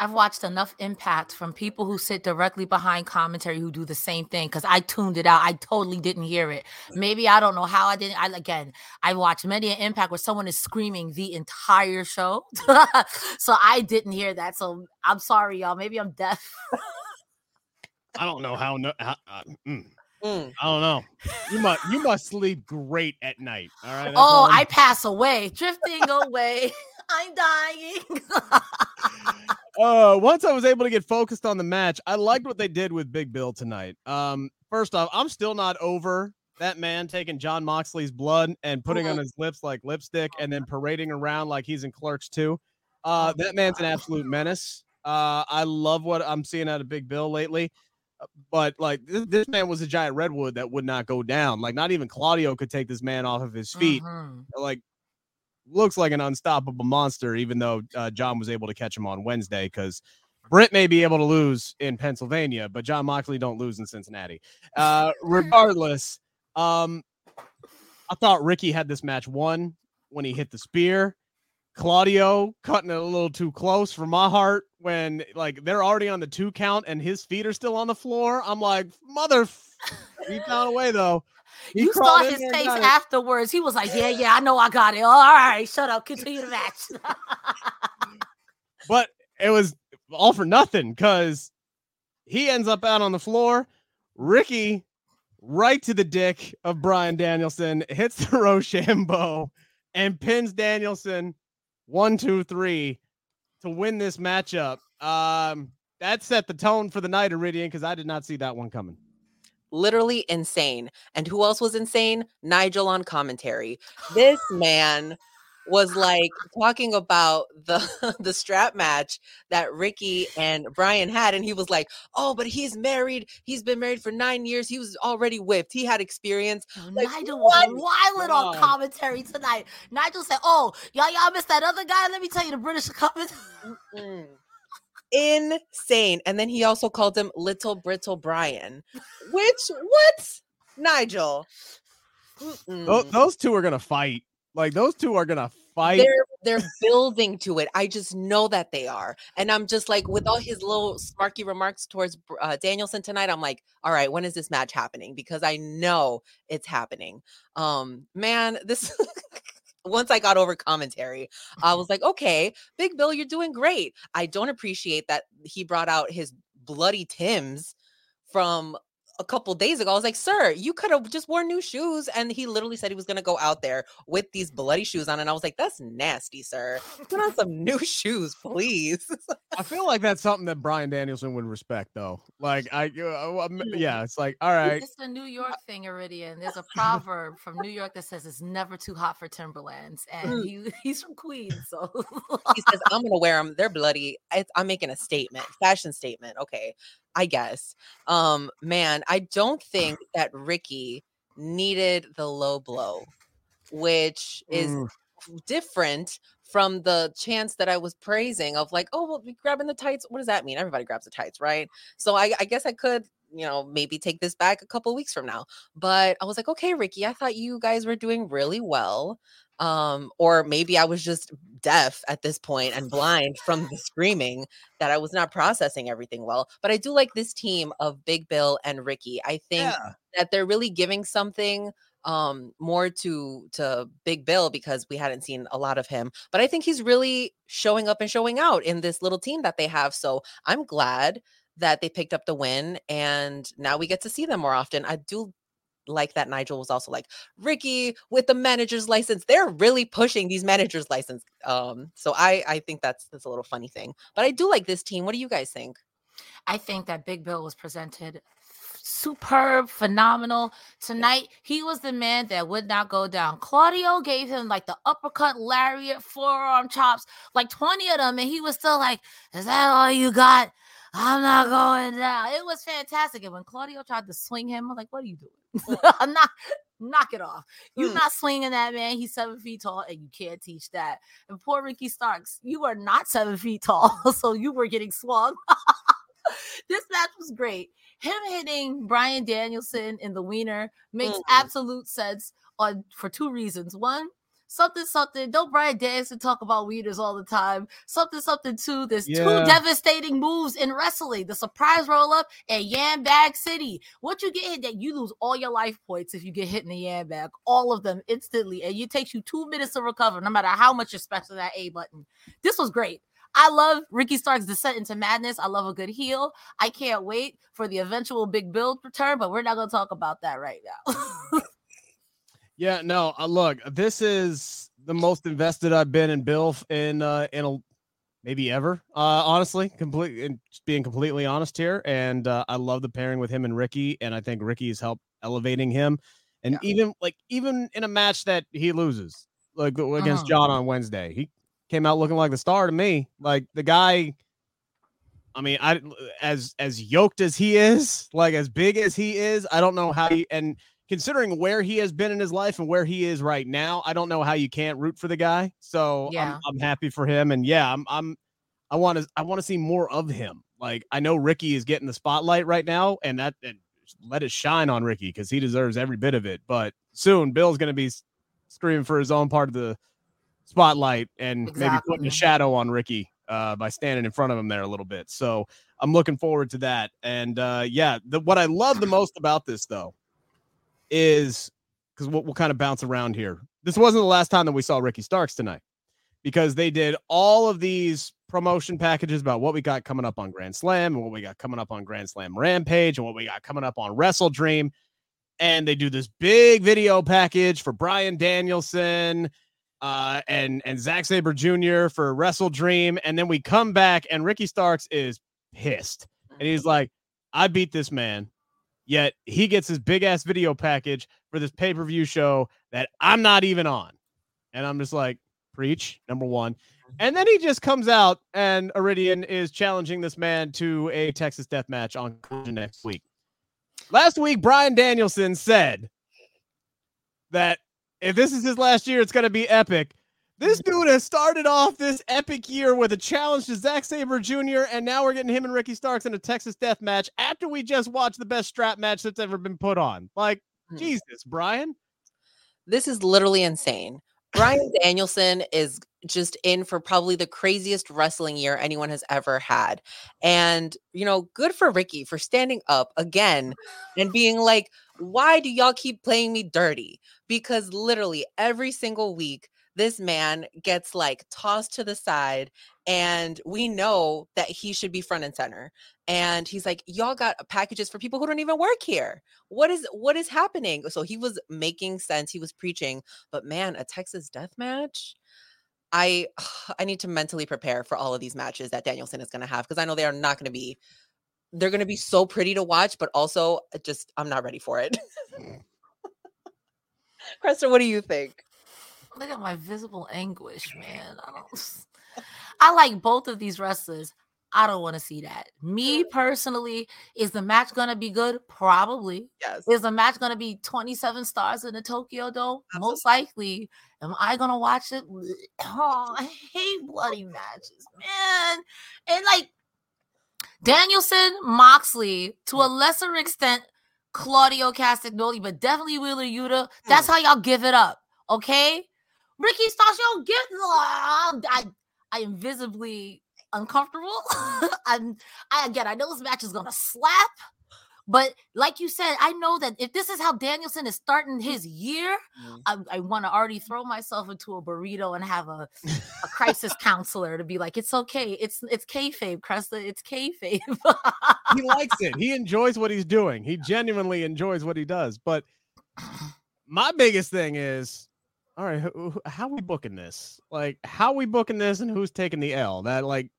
I've watched enough Impact from people who sit directly behind commentary who do the same thing, because I tuned it out. I totally didn't hear it. Maybe I don't know how I didn't. I again, I watched many an Impact where someone is screaming the entire show. So I didn't hear that. So I'm sorry, y'all. Maybe I'm deaf. I don't know how. No, how uh, mm. Mm. I don't know. You must you must sleep great at night. All right. That's oh, all I pass away, drifting away. I'm dying. Uh, once I was able to get focused on the match, I liked what they did with Big Bill tonight. Um, first off, I'm still not over that man taking John Moxley's blood and putting oh. on his lips like lipstick and then parading around like he's in Clerks two. Uh, that man's an absolute menace. Uh, I love what I'm seeing out of Big Bill lately. But like this, this man was a giant redwood that would not go down. Like not even Claudio could take this man off of his feet. Mm-hmm. Like, looks like an unstoppable monster, even though uh, John was able to catch him on Wednesday, because Britt may be able to lose in Pennsylvania, but John Moxley don't lose in Cincinnati. Uh, regardless, um, I thought Ricky had this match won when he hit the spear. Claudio cutting it a little too close for my heart when like they're already on the two count and his feet are still on the floor. I'm like, mother, he found a way though. He you saw his face afterwards. He was like, yeah, yeah, I know I got it. All right, shut up. Continue the match. But it was all for nothing, because he ends up out on the floor. Ricky, right to the dick of Bryan Danielson, hits the Rochambeau and pins Danielson one, two, three to win this matchup. Um, that set the tone for the night, Iridian, because I did not see that one coming. Literally insane. And who else was insane? Nigel on commentary. This man was like talking about the the strap match that Ricky and Brian had, and he was like, oh, but he's married, he's been married for nine years, he was already whipped, he had experience. Like, Nigel was wild on commentary tonight. Nigel said, oh, y'all y'all missed that other guy, let me tell you the British comment. Insane. And then he also called him Little Brittle Brian, which what Nigel Th- those two are gonna fight. Like those two are gonna fight. They're, they're building to it. I just know that they are. And I'm just like, with all his little snarky remarks towards uh, Danielson tonight, I'm like, all right, when is this match happening? Because I know it's happening. Um man, this once I got over commentary, I was like, okay, Big Bill, you're doing great. I don't appreciate that he brought out his bloody Tims from a couple days ago. I was like, sir, you could have just worn new shoes. And he literally said he was going to go out there with these bloody shoes on. And I was like, that's nasty, sir. Put on some new shoes, please. I feel like that's something that Bryan Danielson would respect, though. Like, I, uh, yeah, it's like, all right. It's a New York thing, Iridian. There's a proverb from New York that says it's never too hot for Timberlands. And he, he's from Queens. So he says, I'm going to wear them. They're bloody. I, I'm making a statement, fashion statement. Okay. I guess. Um, man, I don't think that Ricky needed the low blow, which is mm. different from the chance that I was praising of like, oh, well, we grabbing the tights. What does that mean? Everybody grabs the tights, right? So I, I guess I could, you know, maybe take this back a couple weeks from now. But I was like, okay, Ricky, I thought you guys were doing really well. Um, or maybe I was just deaf at this point and blind from the screaming that I was not processing everything well. But I do like this team of Big Bill and Ricky. I think yeah. that they're really giving something um, more to, to Big Bill, because we hadn't seen a lot of him. But I think he's really showing up and showing out in this little team that they have. So I'm glad that they picked up the win, and now we get to see them more often. I do like that Nigel was also like, Ricky with the manager's license. They're really pushing these manager's license. Um, so I, I think that's, that's a little funny thing. But I do like this team. What do you guys think? I think that Big Bill was presented superb, phenomenal tonight. He was the man that would not go down. Claudio gave him like the uppercut, lariat, forearm chops, like twenty of them, and he was still like, is that all you got? I'm not going down. It was fantastic. And when Claudio tried to swing him, I'm like, what are you doing? I'm not, knock it off. You're mm. not swinging that man. He's seven feet tall, and you can't teach that. And poor Ricky Starks, you are not seven feet tall, so you were getting swung. This match was great. Him hitting Bryan Danielson in the wiener makes mm-hmm. absolute sense on for two reasons. One, something, something. Don't Bryan Danielson talk about wieners all the time. Something, something, two. There's yeah. two devastating moves in wrestling. The surprise roll-up and Yam Bag City. Once you get hit, that you lose all your life points if you get hit in the Yam Bag. All of them instantly. And it takes you two minutes to recover, no matter how much you're special that A button. This was great. I love Ricky Stark's descent into madness. I love a good heel. I can't wait for the eventual Big Bill return, but we're not going to talk about that right now. yeah, no, uh, look, this is the most invested I've been in Bill in uh, in a, maybe ever, uh, honestly, complete, and being completely honest here. And uh, I love the pairing with him and Ricky, and I think Ricky's helped elevating him. And yeah. even like even in a match that he loses, like against oh. John on Wednesday, he came out looking like the star to me. Like the guy, I mean, I as as yoked as he is, like as big as he is, I don't know how he, and considering where he has been in his life and where he is right now, I don't know how you can't root for the guy. So yeah. I'm, I'm happy for him. And yeah, I'm I'm I want to I want to see more of him. Like I know Ricky is getting the spotlight right now, and that and let it shine on Ricky because he deserves every bit of it. But soon Bill's going to be screaming for his own part of the spotlight and exactly. maybe putting a shadow on Ricky uh by standing in front of him there a little bit. So I'm looking forward to that. And uh yeah, the, what I love the most about this though is because we'll, we'll kind of bounce around here. This wasn't the last time that we saw Ricky Starks tonight because they did all of these promotion packages about what we got coming up on Grand Slam and what we got coming up on Grand Slam Rampage and what we got coming up on WrestleDream. And they do this big video package for Bryan Danielson Uh, and and Zack Sabre Junior for WrestleDream, and then we come back, and Ricky Starks is pissed, and he's like, "I beat this man," yet he gets his big ass video package for this pay per view show that I'm not even on, and I'm just like, "Preach," number one, and then he just comes out, and Iridian is challenging this man to a Texas death match on Collision next week. Last week, Bryan Danielson said that if this is his last year, it's going to be epic. This dude has started off this epic year with a challenge to Zack Sabre Junior, and now we're getting him and Ricky Starks in a Texas death match after we just watched the best strap match that's ever been put on. Like, Jesus, Brian. This is literally insane. Bryan Danielson is just in for probably the craziest wrestling year anyone has ever had. And, you know, good for Ricky for standing up again and being like, why do y'all keep playing me dirty? Because literally every single week, this man gets like tossed to the side and we know that he should be front and center. And he's like, y'all got packages for people who don't even work here. What is, what is happening? So he was making sense. He was preaching, but man, a Texas death match. I, I need to mentally prepare for all of these matches that Danielson is going to have. Cause I know they are not going to be, they're going to be so pretty to watch, but also just, I'm not ready for it. Cresta, what do you think? Look at my visible anguish, man. I don't. I like both of these wrestlers. I don't want to see that. Me personally, is the match going to be good? Probably. Yes. Is the match going to be twenty-seven stars in the Tokyo Dome? Absolutely. Most likely. Am I going to watch it? Oh, I hate bloody matches, man. And like Danielson, Moxley, to a lesser extent, Claudio Castagnoli, but definitely Wheeler Yuta. That's how y'all give it up, okay? Ricky Starks, you don't give it. I, I am visibly uncomfortable. I'm, I, again, I know this match is going to slap, but like you said, I know that if this is how Danielson is starting his year, mm. I, I want to already throw myself into a burrito and have a, a crisis counselor to be like, it's okay. It's it's kayfabe, Cresta. It's kayfabe. He likes it. He enjoys what he's doing. He genuinely enjoys what he does. But my biggest thing is, all right, who, how are we booking this? Like, how are we booking this and who's taking the L? That, like,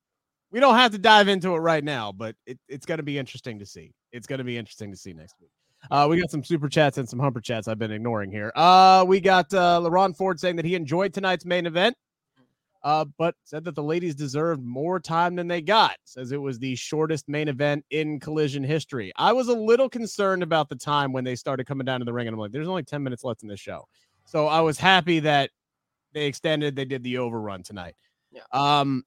we don't have to dive into it right now, but it, it's going to be interesting to see. It's going to be interesting to see next week. Uh, we got some super chats and some humper chats I've been ignoring here. Uh, we got uh, LaRon Ford saying that he enjoyed tonight's main event, uh, but said that the ladies deserved more time than they got. Says it was the shortest main event in Collision history. I was a little concerned about the time when they started coming down to the ring, and I'm like, there's only ten minutes left in this show. So I was happy that they extended, they did the overrun tonight. Yeah. Um,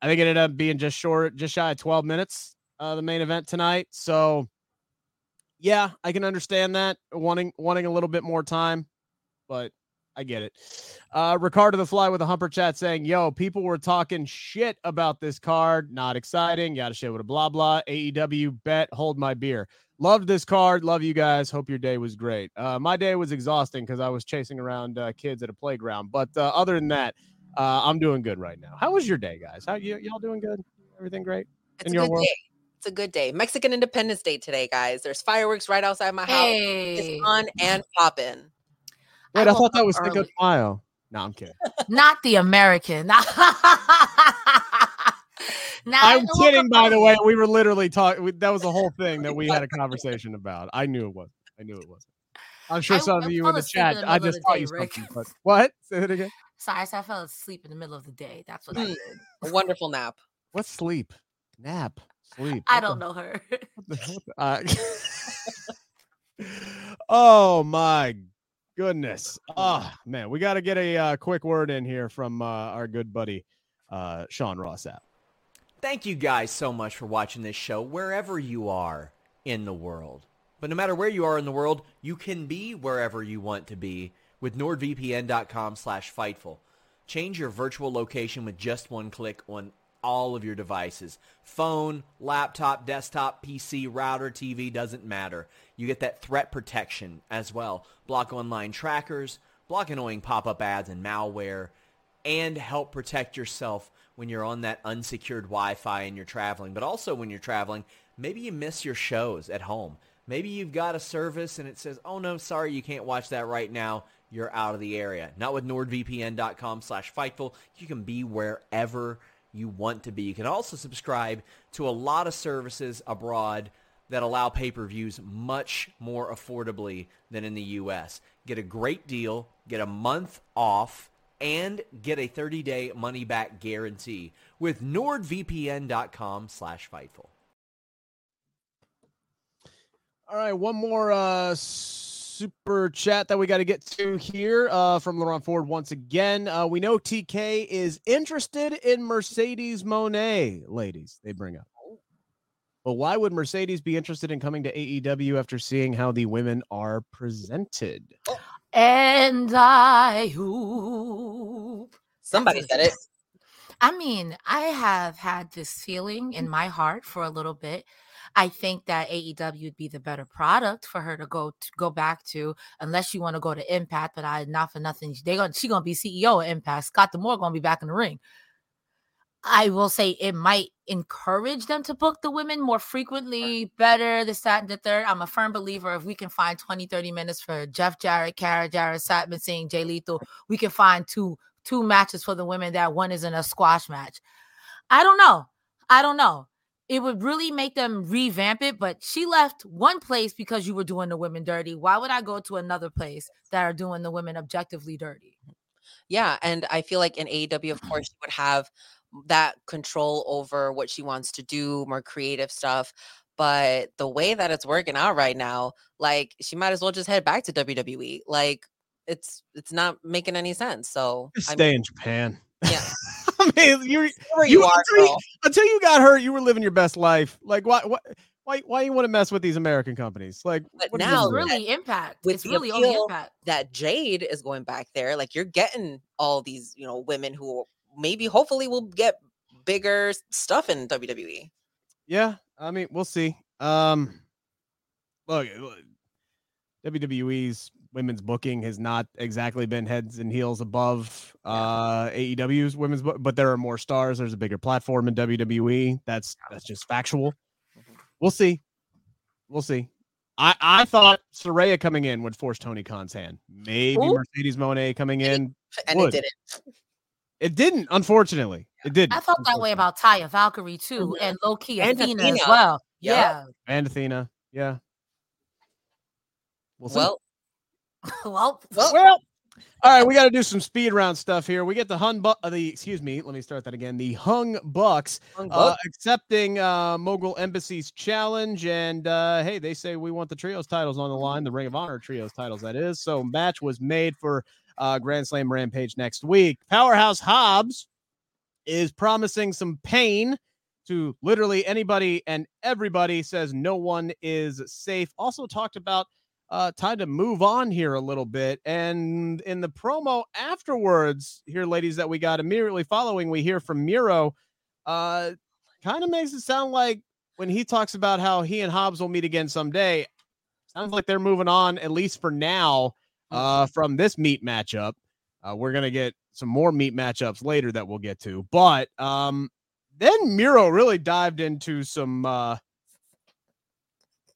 I think it ended up being just short, just shy of twelve minutes, uh, the main event tonight. So yeah, I can understand that wanting, wanting a little bit more time, but I get it. Uh, Ricardo the Fly with a humper chat saying, yo, people were talking shit about this card. Not exciting. Yada shit with a blah, blah. A E W bet. Hold my beer. Loved this card. Love you guys. Hope your day was great. Uh, my day was exhausting because I was chasing around uh, kids at a playground. But uh, other than that, uh, I'm doing good right now. How was your day, guys? How y- y'all doing good? Everything great? It's in a your good world? Day. It's a good day. Mexican Independence Day today, guys. There's fireworks right outside my house. Hey. It's on and popping. Wait, I, I thought that was Cinco de Mayo. No, I'm kidding. Not the American. Now, I'm kidding, by the way. We were literally talking. That was the whole thing that we had a conversation about. I knew it was. I knew it was. I'm sure I, some I of you in the chat. In the I just thought day, you something. But what? Say that again. Sorry, so I fell asleep in the middle of the day. That's what I did. A wonderful nap. What's sleep? Nap. Sleep. I what don't the, know her. What the, what the, uh, oh my goodness. Oh man, we got to get a uh, quick word in here from uh, our good buddy uh, Sean Ross App. Thank you guys so much for watching this show wherever you are in the world. But no matter where you are in the world, you can be wherever you want to be with nordvpn.com slash Fightful. Change your virtual location with just one click on all of your devices. Phone, laptop, desktop, P C, router, T V, doesn't matter. You get that threat protection as well. Block online trackers, block annoying pop-up ads and malware, and help protect yourself when you're on that unsecured Wi-Fi and you're traveling. But also when you're traveling, maybe you miss your shows at home. Maybe you've got a service and it says, oh no, sorry, you can't watch that right now. You're out of the area. Not with nordvpn.com slash Fightful. You can be wherever you want to be. You can also subscribe to a lot of services abroad that allow pay-per-views much more affordably than in the U S. Get a great deal, get a month off, and get a thirty-day money-back guarantee with nordvpn.com slash Fightful. All right, one more uh, super chat that we got to get to here uh, from LaRon Ford once again. Uh, we know T K is interested in Mercedes Moné, ladies, they bring up. But why would Mercedes be interested in coming to A E W after seeing how the women are presented? Oh. And I hope somebody said it. I mean, I have had this feeling in my heart for a little bit. I think that A E W would be the better product for her to go to, go back to, unless you want to go to Impact. But I not for nothing. They gonna she gonna be C E O of Impact. Scott D'Amore gonna be back in the ring. I will say it might encourage them to book the women more frequently, better, this, that, and the third. I'm a firm believer if we can find twenty, thirty minutes for Jeff Jarrett, Kara Jarrett, Satman Singh, Jay Lethal, we can find two two matches for the women that one is in a squash match. I don't know. I don't know. It would really make them revamp it, but she left one place because you were doing the women dirty. Why would I go to another place that are doing the women objectively dirty? Yeah, and I feel like in A E W, of course, you would have that control over what she wants to do, more creative stuff. But the way that it's working out right now, like she might as well just head back to W W E. Like it's it's not making any sense. So just stay I mean, in Japan. Yeah. I mean, you you, you are, until, you, until you got hurt, you were living your best life. Like why why why, why you want to mess with these American companies? Like but what now really Impact. With it's really only Impact that Jade is going back there. Like you're getting all these, you know, women who maybe hopefully we'll get bigger stuff in W W E. Yeah, I mean, we'll see. Um, look, look, W W E's women's booking has not exactly been heads and heels above uh, yeah. A E W's women's, book, but there are more stars. There's a bigger platform in W W E. That's that's just factual. We'll see. We'll see. I, I thought Saraya coming in would force Tony Khan's hand. Maybe Ooh. Mercedes Monet coming in. And would. It didn't. It didn't, unfortunately. It didn't. I felt that way about Taya Valkyrie, too, mm-hmm. and low-key and Athena, Athena as well. Yep. Yeah. And Athena. Yeah. We'll see. Well, well, well. well. All right, we got to do some speed round stuff here. We get the Hun, Bu- uh, the excuse me, let me start that again. The Hung Bucks uh, accepting uh, Mogul Embassy's challenge, and uh, hey, they say we want the trios titles on the line, the Ring of Honor trios titles, that is. So match was made for uh, Grand Slam Rampage next week. Powerhouse Hobbs is promising some pain to literally anybody and everybody. Says no one is safe. Also talked about. Uh, time to move on here a little bit. And in the promo afterwards here, ladies, that we got immediately following, we hear from Miro. Uh, kind of makes it sound like when he talks about how he and Hobbs will meet again someday, sounds like they're moving on, at least for now, uh, from this meat matchup. Uh, we're going to get some more meat matchups later that we'll get to. But um, then Miro really dived into some... Uh,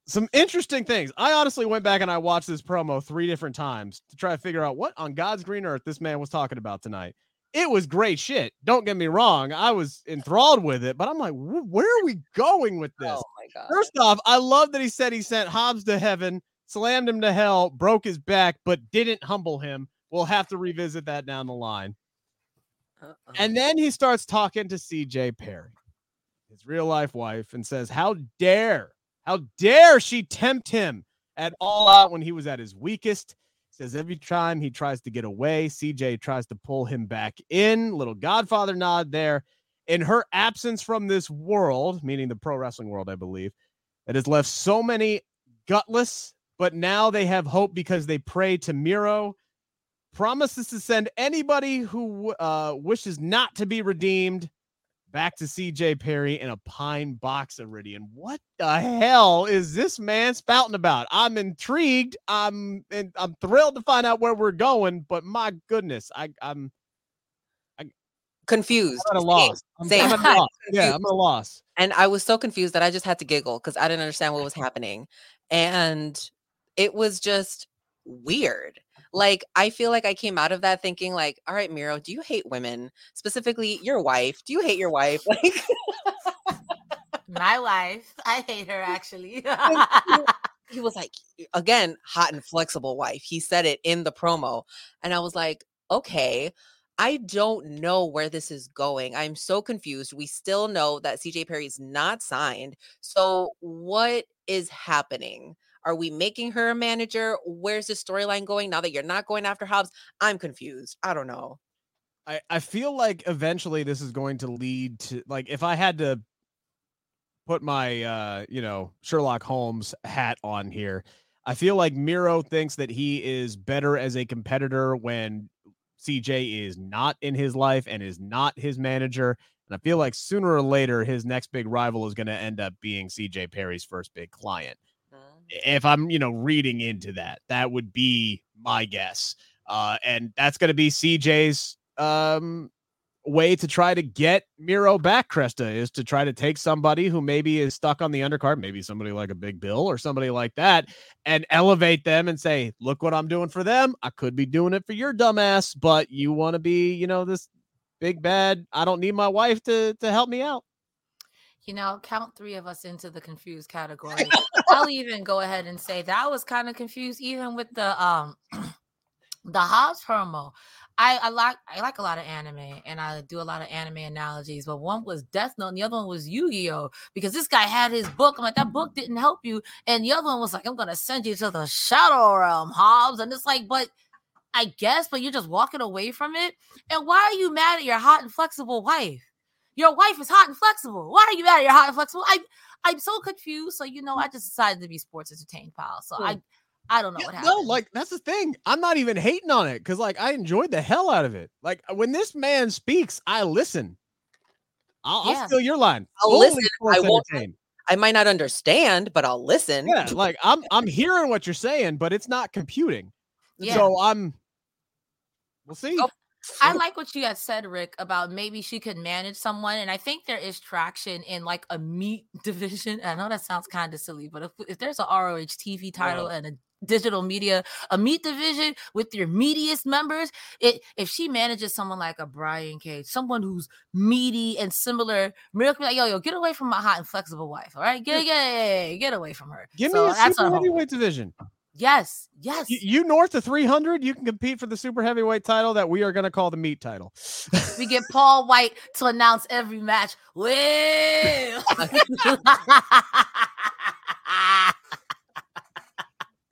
Some interesting things. I honestly went back and I watched this promo three different times to try to figure out what on God's green earth this man was talking about tonight. It was great shit. Don't get me wrong. I was enthralled with it, but I'm like, where are we going with this? Oh my God. First off, I love that he said he sent Hobbs to heaven, slammed him to hell, broke his back, but didn't humble him. We'll have to revisit that down the line. Uh-oh. And then he starts talking to C J Perry, his real life wife, and says, how dare How dare she tempt him at All Out when he was at his weakest? Says every time he tries to get away, C J tries to pull him back in. Little Godfather nod there. In her absence from this world, meaning the pro wrestling world, I believe, that has left so many gutless, but now they have hope because they pray to Miro. Promises to send anybody who uh, wishes not to be redeemed back to C J Perry in a pine box already. And what the hell is this man spouting about? I'm intrigued. I'm and I'm thrilled to find out where we're going, but my goodness, I, I'm I, confused. I'm at a loss. I'm, I'm at a loss. Yeah, I'm at a loss. And I was so confused that I just had to giggle because I didn't understand what was happening. And it was just weird. Like, I feel like I came out of that thinking, like, all right, Miro, do you hate women? Specifically, your wife. Do you hate your wife? Like, my wife. I hate her, actually. He was like, again, hot and flexible wife. He said it in the promo. And I was like, okay, I don't know where this is going. I'm so confused. We still know that C J Perry is not signed. So what is happening? Are we making her a manager? Where's the storyline going now that you're not going after Hobbs? I'm confused. I don't know. I, I feel like eventually this is going to lead to, like, if I had to put my, uh, you know, Sherlock Holmes hat on here, I feel like Miro thinks that he is better as a competitor when C J is not in his life and is not his manager. And I feel like sooner or later, his next big rival is going to end up being C J Perry's first big client. If I'm, you know, reading into that, that would be my guess. Uh, and that's going to be C J's um, way to try to get Miro back, Cresta, is to try to take somebody who maybe is stuck on the undercard, maybe somebody like a Big Bill or somebody like that, and elevate them and say, look what I'm doing for them. I could be doing it for your dumbass, but you want to be, you know, this big bad, I don't need my wife to to help me out. You know, count three of us into the confused category. I'll even go ahead and say that I was kind of confused, even with the um the Hobbs promo. I, I like I like a lot of anime, and I do a lot of anime analogies. But one was Death Note, and the other one was Yu-Gi-Oh. Because this guy had his book. I'm like, that book didn't help you. And the other one was like, I'm gonna send you to the Shadow Realm, Hobbs. And it's like, but I guess, but you're just walking away from it. And why are you mad at your hot and flexible wife? Your wife is hot and flexible. Why are you mad at your hot and flexible? I, I'm so confused. So, you know, I just decided to be sports entertained, pal. So, I I don't know yeah, what happened. No, like, that's the thing. I'm not even hating on it because, like, I enjoyed the hell out of it. Like, when this man speaks, I listen. I'll, yeah. I'll steal your line. I'll Only listen. I won't. I might not understand, but I'll listen. Yeah, like, I'm, I'm hearing what you're saying, but it's not computing. Yeah. So, I'm... We'll see. Oh. I like what you had said, Rick, about maybe she could manage someone. And I think there is traction in like a meat division. I know that sounds kind of silly, but if, if there's a R O H T V title yeah. and a digital media, a meat division with your meatiest members, it, if she manages someone like a Brian Cage, someone who's meaty and similar, Miracle, like, yo, yo, get away from my hot and flexible wife. All right. Get, yeah. get, get away from her. Give so me a super heavyweight division. Yes, yes. You, you north of three hundred, you can compete for the super heavyweight title that we are going to call the meat title. We get Paul White to announce every match. Well.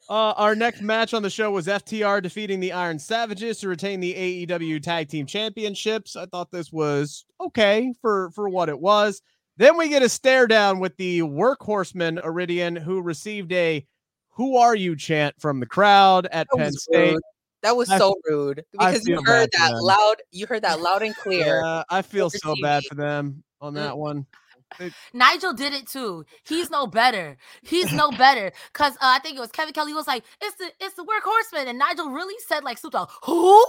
uh, our next match on the show was F T R defeating the Iron Savages to retain the A E W Tag Team Championships. I thought this was okay for, for what it was. Then we get a stare down with the workhorseman, Iridian, who received a "Who are you?" chant from the crowd at Penn State. That was so rude because you heard that loud. You heard that loud and clear. Uh, I feel so bad for them on that one. It, Nigel did it too. He's no better. He's no better because uh, I think it was Kevin Kelly was like, "It's the it's the workhorseman," and Nigel really said like, "Snoop Dogg, who?"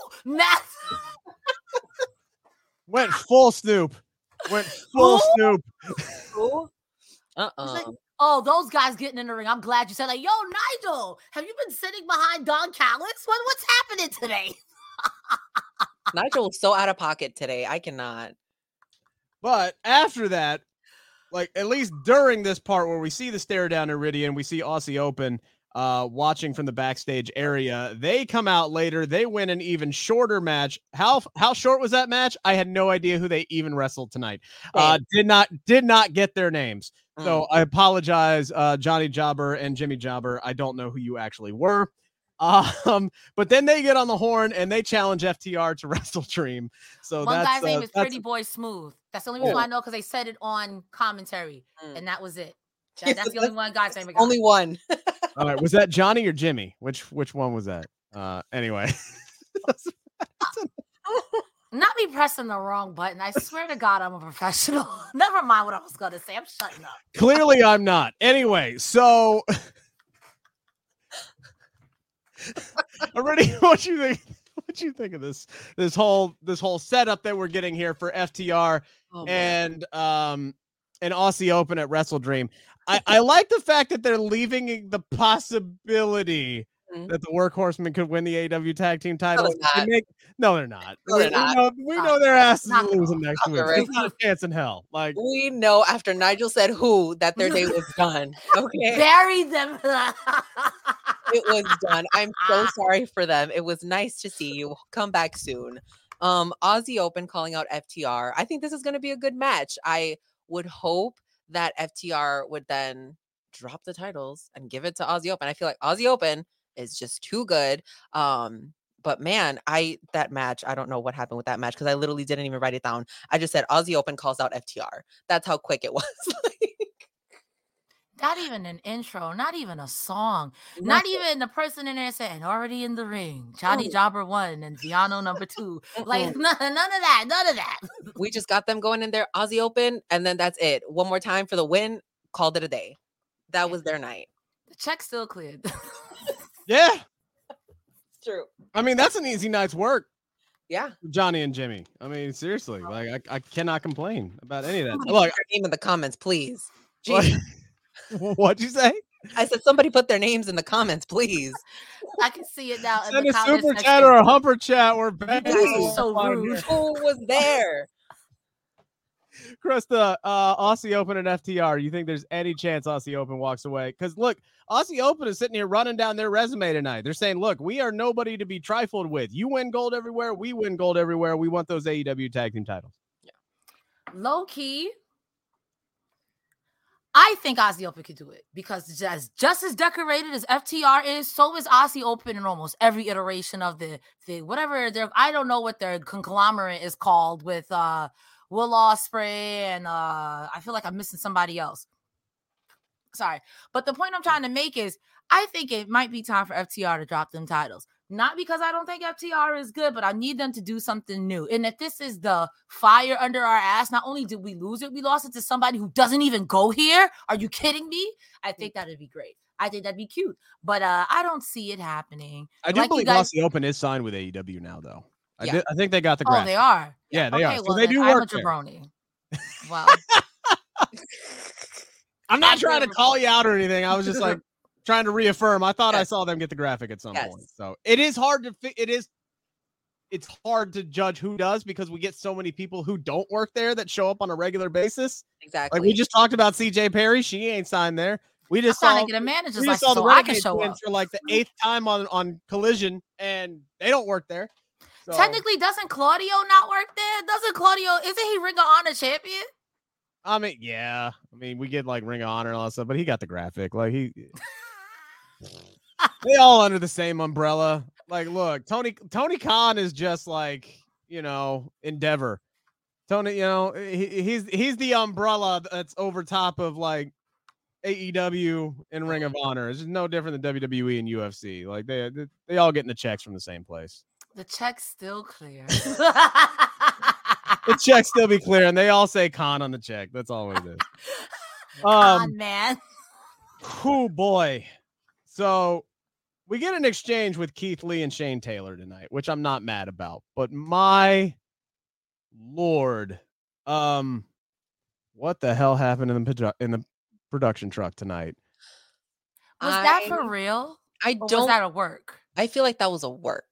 Went full Snoop. Went full Snoop. Uh oh. Oh, those guys getting in the ring. I'm glad you said, like, yo, Nigel, have you been sitting behind Don Callis? What, what's happening today? Nigel was so out of pocket today. I cannot. But after that, like, at least during this part where we see the stare down Iridian, we see Aussie Open uh, watching from the backstage area. They come out later. They win an even shorter match. How how short was that match? I had no idea who they even wrestled tonight. Uh, did not did not get their names. So I apologize, uh, Johnny Jobber and Jimmy Jobber. I don't know who you actually were. Um, but then they get on the horn and they challenge F T R to WrestleDream. So one that's, guy's uh, name is Pretty Boy Smooth. That's the only reason oh. I know because they said it on commentary, mm. and that was it. That, that's the only one guy's name. Only one. All right, was that Johnny or Jimmy? Which which one was that? Uh, anyway. Not me pressing the wrong button. I swear to God, I'm a professional. Never mind what I was going to say. I'm shutting up. Clearly, I'm not. Anyway, so... Already, what do you think? What do you think of this? This whole this whole setup that we're getting here for F T R oh, and um and Aussie Open at WrestleDream. I, I like the fact that they're leaving the possibility that the workhorsemen could win the A E W tag team title. No, they make, no they're not. No, they're we, not. Know, we know their asses are losing next week. There's not a chance in hell. Like we know after Nigel said who that their day was done. Okay, bury them. It was done. I'm so sorry for them. It was nice to see you. Come back soon. Um, Aussie Open calling out F T R. I think this is going to be a good match. I would hope that F T R would then drop the titles and give it to Aussie Open. I feel like Aussie Open is just too good. Um, but man, I that match, I don't know what happened with that match because I literally didn't even write it down. I just said Aussie Open calls out F T R. That's how quick it was. Not even an intro, not even a song, Nothing. Not even the person in there saying already in the ring, Johnny oh. Jobber one and Viano number two. Like none, none of that, none of that. We just got them going in there, Aussie Open, and then that's it. One more time for the win, called it a day. That was their night. The check's still cleared. Yeah. True. I mean, that's an easy night's work. Yeah. Johnny and Jimmy. I mean, seriously, like I, I cannot complain about any of that. Somebody Look, put their name in the comments, please. Jeez. What, what'd you say? I said somebody put their names in the comments, please. I can see it now. Send in the a super section. Chat or a humper chat or bad. So rude. Who was there? Krista, uh, Aussie Open and F T R. You think there's any chance Aussie Open walks away? Because look, Aussie Open is sitting here running down their resume tonight. They're saying, "Look, we are nobody to be trifled with. You win gold everywhere. We win gold everywhere. We want those A E W tag team titles." Yeah. Low key, I think Aussie Open could do it because as just as decorated as F T R is, so is Aussie Open in almost every iteration of the the whatever their I don't know what their conglomerate is called with. uh Will Ospreay and uh, I feel like I'm missing somebody else. Sorry. But the point I'm trying to make is I think it might be time for F T R to drop them titles. Not because I don't think F T R is good, but I need them to do something new. And if this is the fire under our ass, not only did we lose it, we lost it to somebody who doesn't even go here. Are you kidding me? I think that would be great. I think that'd be cute. But uh, I don't see it happening. I do like believe guys- Aussie Open is signed with A E W now, though. Yeah. I, did, I think they got the graphic. Oh, they are. Yeah, yeah they okay, are. So well, they do I'm work. I'm a jabroni. Wow. I'm not trying to call you out or anything. I was just like trying to reaffirm. I thought yes. I saw them get the graphic at some yes. point. So it is hard to fi- it is it's hard to judge who does because we get so many people who don't work there that show up on a regular basis. Exactly. Like we just talked about C J Perry. She ain't signed there. We just I'm saw, trying to get a manager like so I can show up for like the eighth time on, on Collision, and they don't work there. So. Technically, doesn't Claudio not work there? Doesn't Claudio? Isn't he Ring of Honor champion? I mean, yeah. I mean, we get like Ring of Honor and all that stuff, but he got the graphic. Like he, they all under the same umbrella. Like, look, Tony Tony Khan is just like, you know, Endeavor. Tony, you know, he, he's he's the umbrella that's over top of like A E W and Ring of Honor. It's just no different than W W E and U F C. Like they they all getting the checks from the same place. The check's still clear. The checks still be clear, and they all say Khan on the check. That's all it is. Khan, um, man. Oh boy. So we get an exchange with Keith Lee and Shane Taylor tonight, which I'm not mad about. But my Lord, um, what the hell happened in the in the production truck tonight? Was I, that for real? I don't. Was that a work? I feel like that was a work.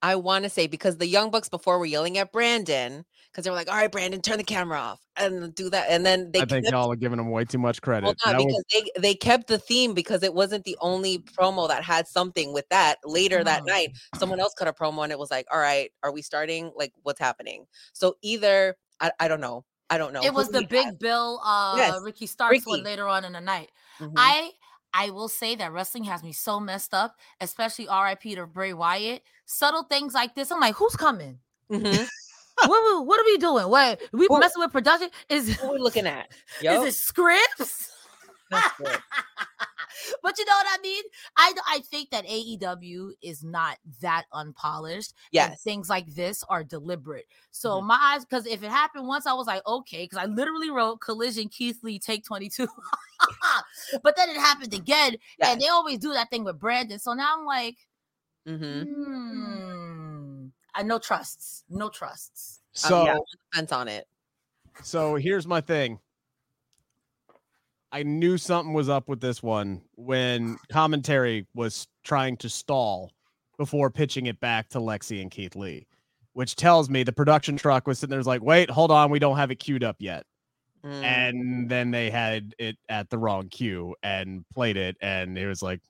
I want to say because the Young Bucks before were yelling at Brandon because they were like, "All right, Brandon, turn the camera off and do that," and then they. I think kept, y'all are giving them way too much credit. Well, not, that because was... they they kept the theme because it wasn't the only promo that had something with that. Later oh. that night, someone else cut a promo and it was like, "All right, are we starting? Like, what's happening?" So either I, I don't know. I don't know. It was the Big had. Bill, uh, yes. Ricky Starks Ricky. one later on in the night. Mm-hmm. I I will say that wrestling has me so messed up, especially R I P to Bray Wyatt. Subtle things like this, I'm like, who's coming? Mm-hmm. what, what are we doing? What are we what, messing with production? Is what are we looking at? Yo. Is it scripts? That's good. But you know what I mean? I I think that A E W is not that unpolished. Yes. And things like this are deliberate. So mm-hmm. my eyes, because if it happened once, I was like, okay, because I literally wrote Collision Keith Lee take twenty-two. But then it happened again. Yes. And they always do that thing with Brandon. So now I'm like, mm-hmm. hmm. I no trusts. No trusts. So um, yeah, depends on it. So here's my thing. I knew something was up with this one when commentary was trying to stall before pitching it back to Lexi and Keith Lee, which tells me the production truck was sitting there was like, wait, hold on. We don't have it queued up yet. Mm. And then they had it at the wrong queue and played it. And it was like,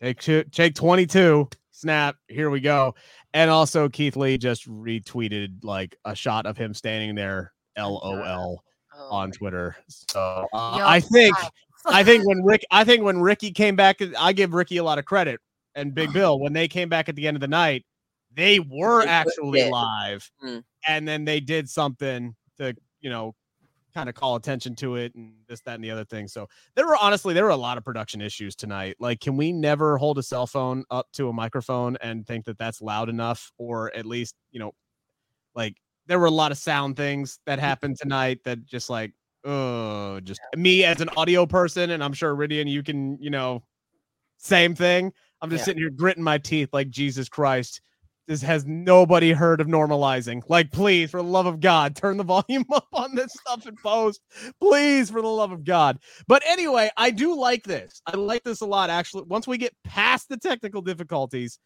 take two, take twenty-two snap. Here we go. And also Keith Lee just retweeted like a shot of him standing there. L O L. Oh, on Twitter. So uh, I think I think when Rick I think when Ricky came back, I give Ricky a lot of credit and Big Bill when they came back at the end of the night, they were they actually did. live mm-hmm. and then they did something to, you know, kind of call attention to it and this, that, and the other thing. So there were honestly there were a lot of production issues tonight. Like, can we never hold a cell phone up to a microphone and think that that's loud enough, or at least, you know, like there were a lot of sound things that happened tonight that just like, oh, just yeah. me as an audio person. And I'm sure Ridian, you can, you know, same thing. I'm just yeah. sitting here gritting my teeth. Like, Jesus Christ, this has nobody heard of normalizing. Like, please, for the love of God, turn the volume up on this stuff and post, please, for the love of God. But anyway, I do like this. I like this a lot. Actually, once we get past the technical difficulties,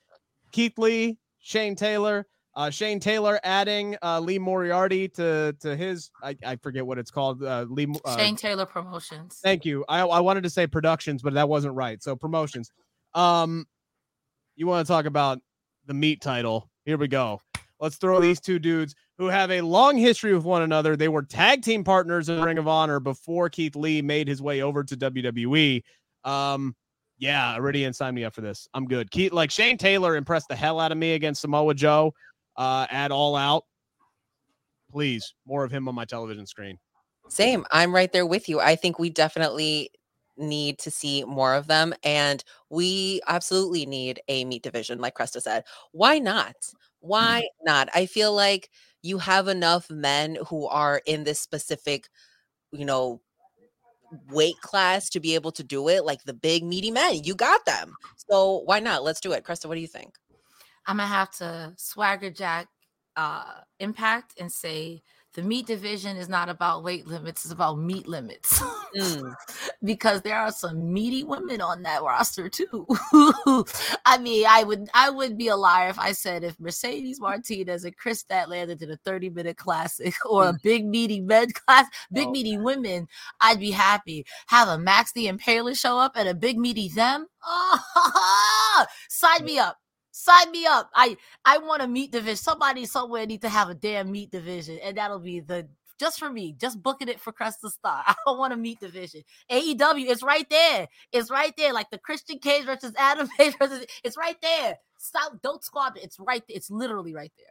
Keith Lee, Shane Taylor, Uh, Shane Taylor adding uh, Lee Moriarty to to his, I, I forget what it's called. Uh, Lee uh, Shane Taylor Promotions. Thank you. I I wanted to say productions, but that wasn't right. So promotions. Um, you want to talk about the meat title? Here we go. Let's throw these two dudes who have a long history with one another. They were tag team partners in Ring of Honor before Keith Lee made his way over to W W E. Um, yeah, Iridian signed me up for this. I'm good. Keith, like Shane Taylor impressed the hell out of me against Samoa Joe. Uh, at All Out, please, more of him on my television screen. Same. I'm right there with you. I think we definitely need to see more of them, and we absolutely need a meat division, like Cresta said. Why not? Why mm-hmm. not? I feel like you have enough men who are in this specific, you know, weight class to be able to do it. Like the big meaty men, you got them. So why not? Let's do it. Cresta, what do you think? I'm gonna have to swagger jack uh, Impact and say the meat division is not about weight limits, it's about meat limits. Mm. Because there are some meaty women on that roster too. I mean, I would I would be a liar if I said if Mercedes Martinez and Kris Statlander did a thirty minute classic or a big meaty med class, big oh, meaty man. women, I'd be happy. Have a Max the Impaler show up and a big meaty them. Oh, sign me up. Sign me up. I, I want a meat division. Somebody somewhere need to have a damn meat division. And that'll be the, just for me, just booking it for Crest the Star. I don't want a meat division. A E W, it's right there. It's right there. Like the Christian Cage versus Adam Page versus, it's right there. Stop. Don't squab it. It's right there. It's literally right there.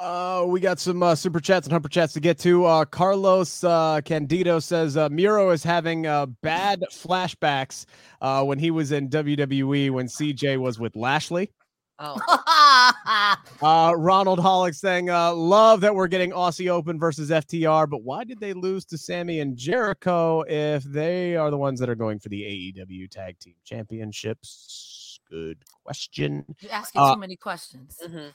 Uh, we got some uh, super chats and humper chats to get to. Uh, Carlos uh, Candido says uh, Miro is having uh, bad flashbacks uh, when he was in W W E when C J was with Lashley. Oh. uh, Ronald Hollick saying, uh, love that we're getting Aussie Open versus F T R, but why did they lose to Sammy and Jericho if they are the ones that are going for the A E W Tag Team Championships? Good question. You're asking uh, too many questions. Mm-hmm.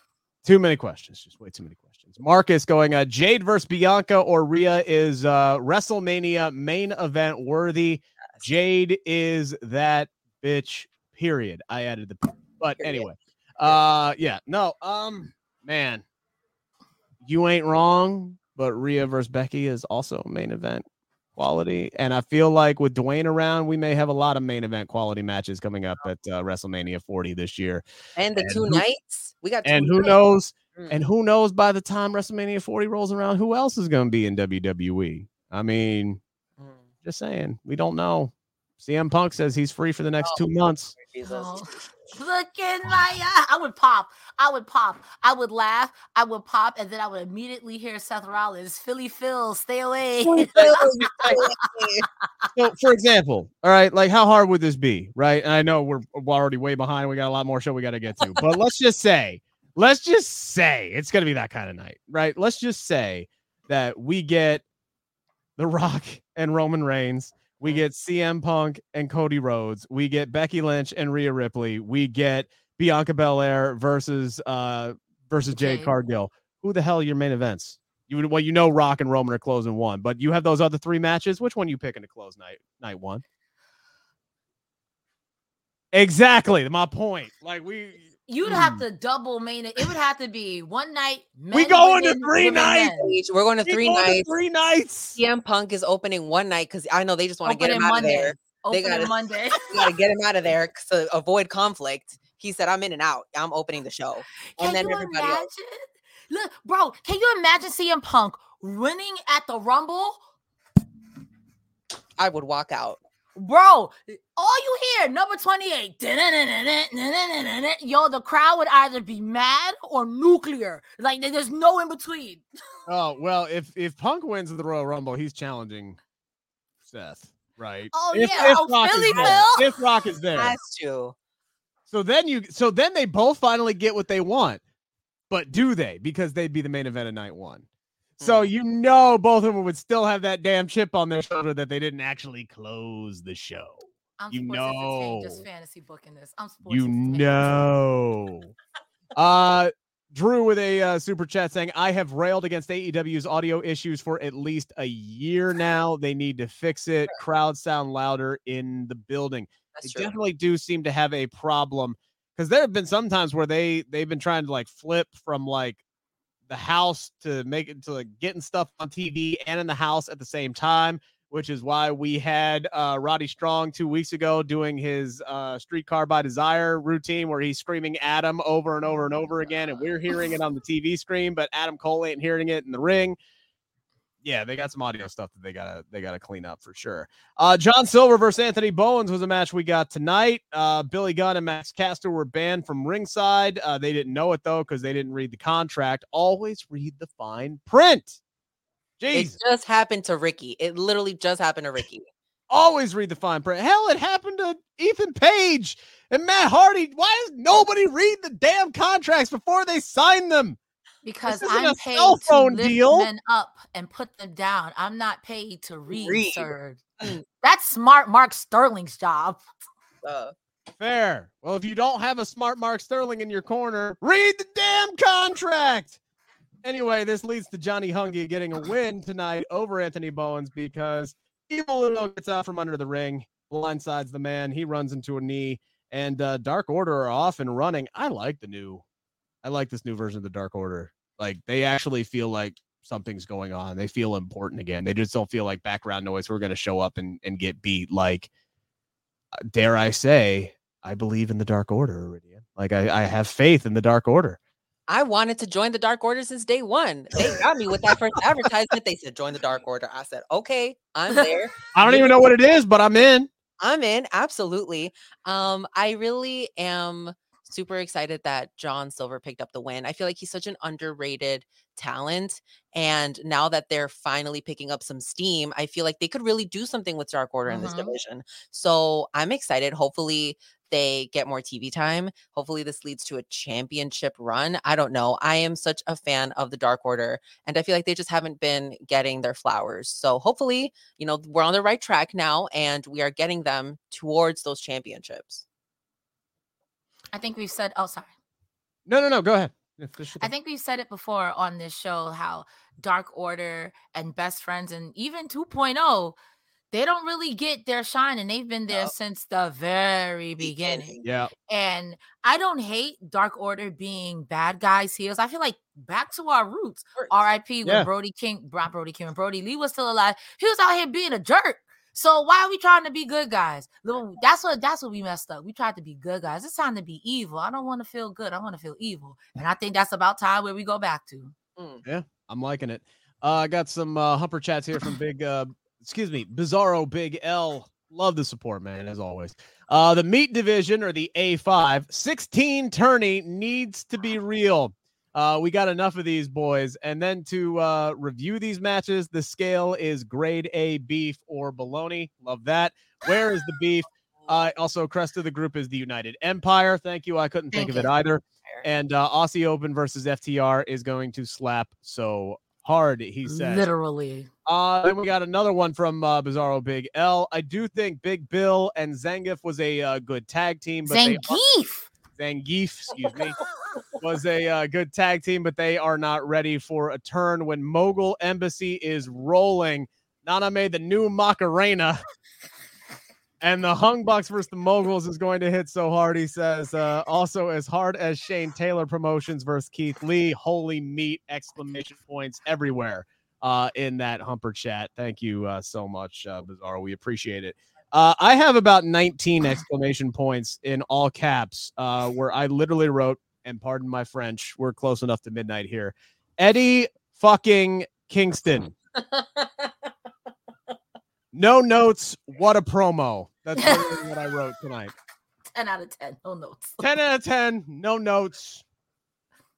Too many questions. Just way too many questions. Marcus going, uh, Jade versus Bianca or Rhea is uh, WrestleMania main event worthy. Jade is that bitch, period. I added the period. But anyway. Uh, yeah, no, um, man, you ain't wrong, but Rhea versus Becky is also main event quality. And I feel like with Dwayne around, we may have a lot of main event quality matches coming up at uh, WrestleMania forty this year. And the and two who, nights we got. Two and who nights. knows? Mm. And who knows by the time WrestleMania forty rolls around, who else is going to be in W W E? I mean, mm. just saying, we don't know. C M Punk says he's free for the next oh, two months. Oh, look in my eye. I would pop. I would pop. I would laugh. I would pop. And then I would immediately hear Seth Rollins, Philly Phil, stay away. So, for example, all right, like how hard would this be, right? And I know we're, we're already way behind. We got a lot more show we got to get to. But let's just say, let's just say it's going to be that kind of night, right? Let's just say that we get The Rock and Roman Reigns. We get C M Punk and Cody Rhodes. We get Becky Lynch and Rhea Ripley. We get Bianca Belair versus uh, versus okay. Jade Cargill. Who the hell are your main events? You well, you know Rock and Roman are closing one, but you have those other three matches. Which one are you picking to close night night one? Exactly, my point. Like we. You'd have mm. to double main. It would have to be one night. Men, we going women, to three nights. Men. We're going to we three going nights. To three nights. C M Punk is opening one night because I know they just want to get him Monday. out of there. Open they gotta, Monday. They got to get him out of there to avoid conflict. He said, "I'm in and out. I'm opening the show." And can then you everybody imagine? Else. Look, bro, can you imagine C M Punk winning at the Rumble? I would walk out. Bro, all you hear, number twenty-eight. Yo, the crowd would either be mad or nuclear. Like, there's no in between. Oh, well, if if Punk wins the Royal Rumble, he's challenging Seth, right? Oh, if, yeah. If, oh, Rock Philly Phil? if Rock is there. Has to. So then you, so then they both finally get what they want. But do they? Because they'd be the main event of night one. So you know both of them would still have that damn chip on their shoulder that they didn't actually close the show. I'm you know, just fantasy booking this. I'm sports you know. uh, Drew with a uh, super chat saying, "I have railed against A E W's audio issues for at least a year now. They need to fix it. Crowds sound louder in the building. That's they true. Definitely do seem to have a problem because there have been some times where they they've been trying to like flip from like." the house to make it to like getting stuff on T V and in the house at the same time, which is why we had uh, Roddy Strong two weeks ago doing his uh, Streetcar by Desire routine where he's screaming Adam over and over and over again. And we're hearing it on the T V screen, but Adam Cole ain't hearing it in the ring. Yeah, they got some audio stuff that they gotta they gotta clean up for sure. Uh, John Silver versus Anthony Bowens was a match we got tonight. Uh, Billy Gunn and Max Caster were banned from ringside. Uh, they didn't know it though because they didn't read the contract. Always read the fine print. Jeez, it just happened to Ricky. It literally just happened to Ricky. Always read the fine print. Hell, it happened to Ethan Page and Matt Hardy. Why does nobody read the damn contracts before they sign them? Because I'm paid to lift deal. men up and put them down. I'm not paid to read, read. Sir. That's smart Mark Sterling's job. Uh, Fair. Well, if you don't have a smart Mark Sterling in your corner, read the damn contract. Anyway, this leads to Johnny Hungy getting a win tonight over Anthony Bowens because Evil Uno gets out from under the ring, blindsides the man, he runs into a knee, and uh, Dark Order are off and running. I like the new, I like this new version of the Dark Order. Like, they actually feel like something's going on. They feel important again. They just don't feel like background noise. We're going to show up and, and get beat. Like, dare I say, I believe in the Dark Order already. Like, I, I have faith in the Dark Order. I wanted to join the Dark Order since day one. They got me with that first advertisement. They said, join the Dark Order. I said, okay, I'm there. I don't even know what it is, but I'm in. I'm in. Absolutely. Um, I really am super excited that John Silver picked up the win. I feel like he's such an underrated talent. And now that they're finally picking up some steam, I feel like they could really do something with Dark Order in this mm-hmm. division. So I'm excited. Hopefully they get more T V time. Hopefully this leads to a championship run. I don't know. I am such a fan of the Dark Order, and I feel like they just haven't been getting their flowers. So hopefully, you know, we're on the right track now, and we are getting them towards those championships. I think we've said, oh, sorry. No, no, no, go ahead. I think we've said it before on this show, how Dark Order and Best Friends and even two point oh, they don't really get their shine, and they've been there no. since the very beginning. Yeah. And I don't hate Dark Order being bad guys, heels. I feel like back to our roots. R I P yeah. when Brody King, Brody King, and Brody Lee was still alive. He was out here being a jerk. So why are we trying to be good guys? That's what that's what we messed up. We tried to be good guys. It's time to be evil. I don't want to feel good. I want to feel evil. And I think that's about time where we go back to. Mm. Yeah, I'm liking it. Uh, I got some uh, humper chats here from Big uh, Excuse me, Bizarro Big L. Love the support, man, as always. Uh, the meat division, or the A five, sixteen tourney needs to be real. Uh, we got enough of these boys. And then to uh, review these matches, the scale is grade A beef or bologna. Love that. Where is the beef? Uh, also, crest of the group is the United Empire. Thank you. I couldn't think Thank of you. it either. And uh, Aussie Open versus F T R is going to slap so hard, he said. Literally. Uh, then we got another one from uh, Bizarro Big L. I do think Big Bill and Zangief was a uh, good tag team. But Zangief! They are- Zangief, excuse me. was a uh, good tag team, but they are not ready for a turn when Mogul Embassy is rolling. Nana made the new Macarena. And the Hung Bucks versus the Moguls is going to hit so hard, he says. Uh, also, as hard as Shane Taylor Promotions versus Keith Lee. Holy meat! Exclamation points everywhere uh, in that Humper chat. Thank you uh, so much, uh, Bizarro. We appreciate it. Uh, I have about nineteen exclamation points in all caps uh, where I literally wrote, and pardon my French, we're close enough to midnight here, Eddie fucking Kingston. No notes. What a promo. That's what I wrote tonight. ten out of ten. No notes. ten out of ten. No notes.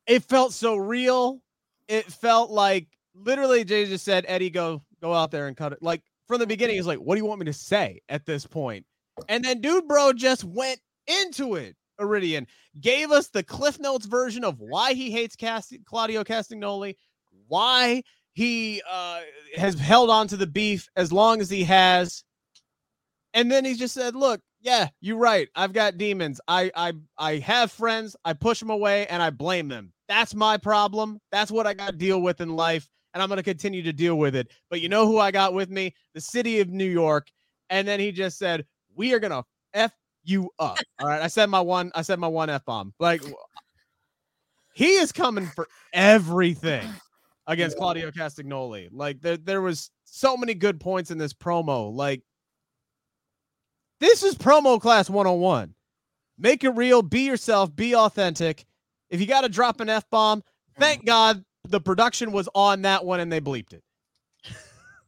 It felt so real. It felt like literally Jay just said, Eddie, go, go out there and cut it. Like from the beginning, he's like, what do you want me to say at this point? And then dude, bro, just went into it. Iridian gave us the Cliff Notes version of why he hates Cast- Claudio Castagnoli, why he uh, has held on to the beef as long as he has. And then he just said, look, yeah, you're right. I've got demons. I, I, I have friends. I push them away and I blame them. That's my problem. That's what I got to deal with in life. And I'm going to continue to deal with it. But you know who I got with me? The city of New York. And then he just said, we are going to F you up. All right. I said my one, I said my one F bomb. Like, he is coming for everything against Claudio Castagnoli. Like there, there was so many good points in this promo. Like this is promo class one oh one. Make it real. Be yourself. Be authentic. If you got to drop an F bomb, thank God the production was on that one and they bleeped it.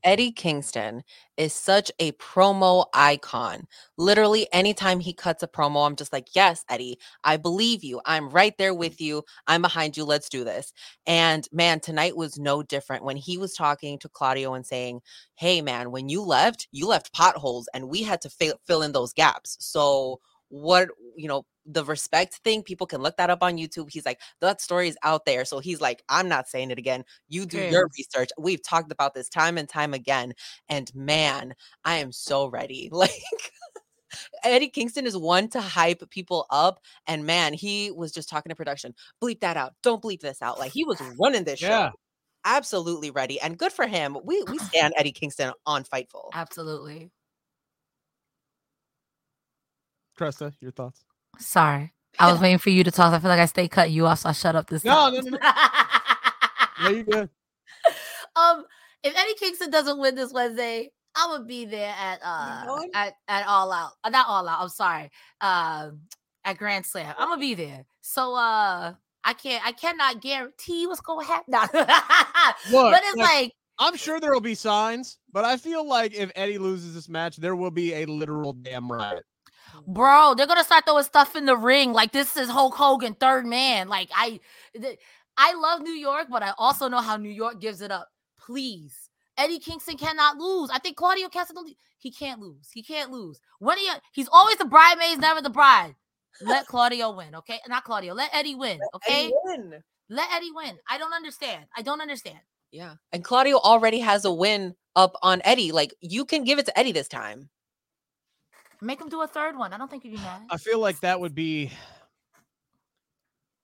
Eddie Kingston is such a promo icon. Literally, anytime he cuts a promo, I'm just like, yes, Eddie, I believe you. I'm right there with you. I'm behind you. Let's do this. And man, tonight was no different when he was talking to Claudio and saying, hey, man, when you left, you left potholes and we had to fa- fill in those gaps. So what, you know, the respect thing, people can look that up on YouTube. He's like, that story is out there. So he's like, I'm not saying it again. You do yes. your research. We've talked about this time and time again. And man, I am so ready. Like Eddie Kingston is one to hype people up. And man, he was just talking to production. Bleep that out. Don't bleep this out. Like, he was running this yeah. show. Absolutely ready. And good for him. We we stand Eddie Kingston on Fightful. Absolutely. Cresta, your thoughts? Sorry. I was waiting for you to talk. I feel like I stay cutting you off, so I shut up this no, time. No, no, no. Yeah, you good. Um, if Eddie Kingston doesn't win this Wednesday, I would be there at uh at, at All Out. Uh, not All Out. I'm sorry. Um, uh, at Grand Slam, I'm gonna be there. So uh, I can't. I cannot guarantee what's gonna happen. Nah. Look, but it's look, like I'm sure there will be signs, but I feel like if Eddie loses this match, there will be a literal damn riot. Bro, they're gonna start throwing stuff in the ring. Like, this is Hulk Hogan, third man. Like, I, th- I love New York, but I also know how New York gives it up. Please, Eddie Kingston cannot lose. I think Claudio Castagnoli, he can't lose. He can't lose. When he, he's always the bridesmaid, never the bride. Let Claudio win, okay? Not Claudio. Let Eddie win, okay? Let Eddie win. Let Eddie win. I don't understand. I don't understand. Yeah, and Claudio already has a win up on Eddie. Like, you can give it to Eddie this time. Make him do a third one. I don't think you'd be mad. I feel like that would be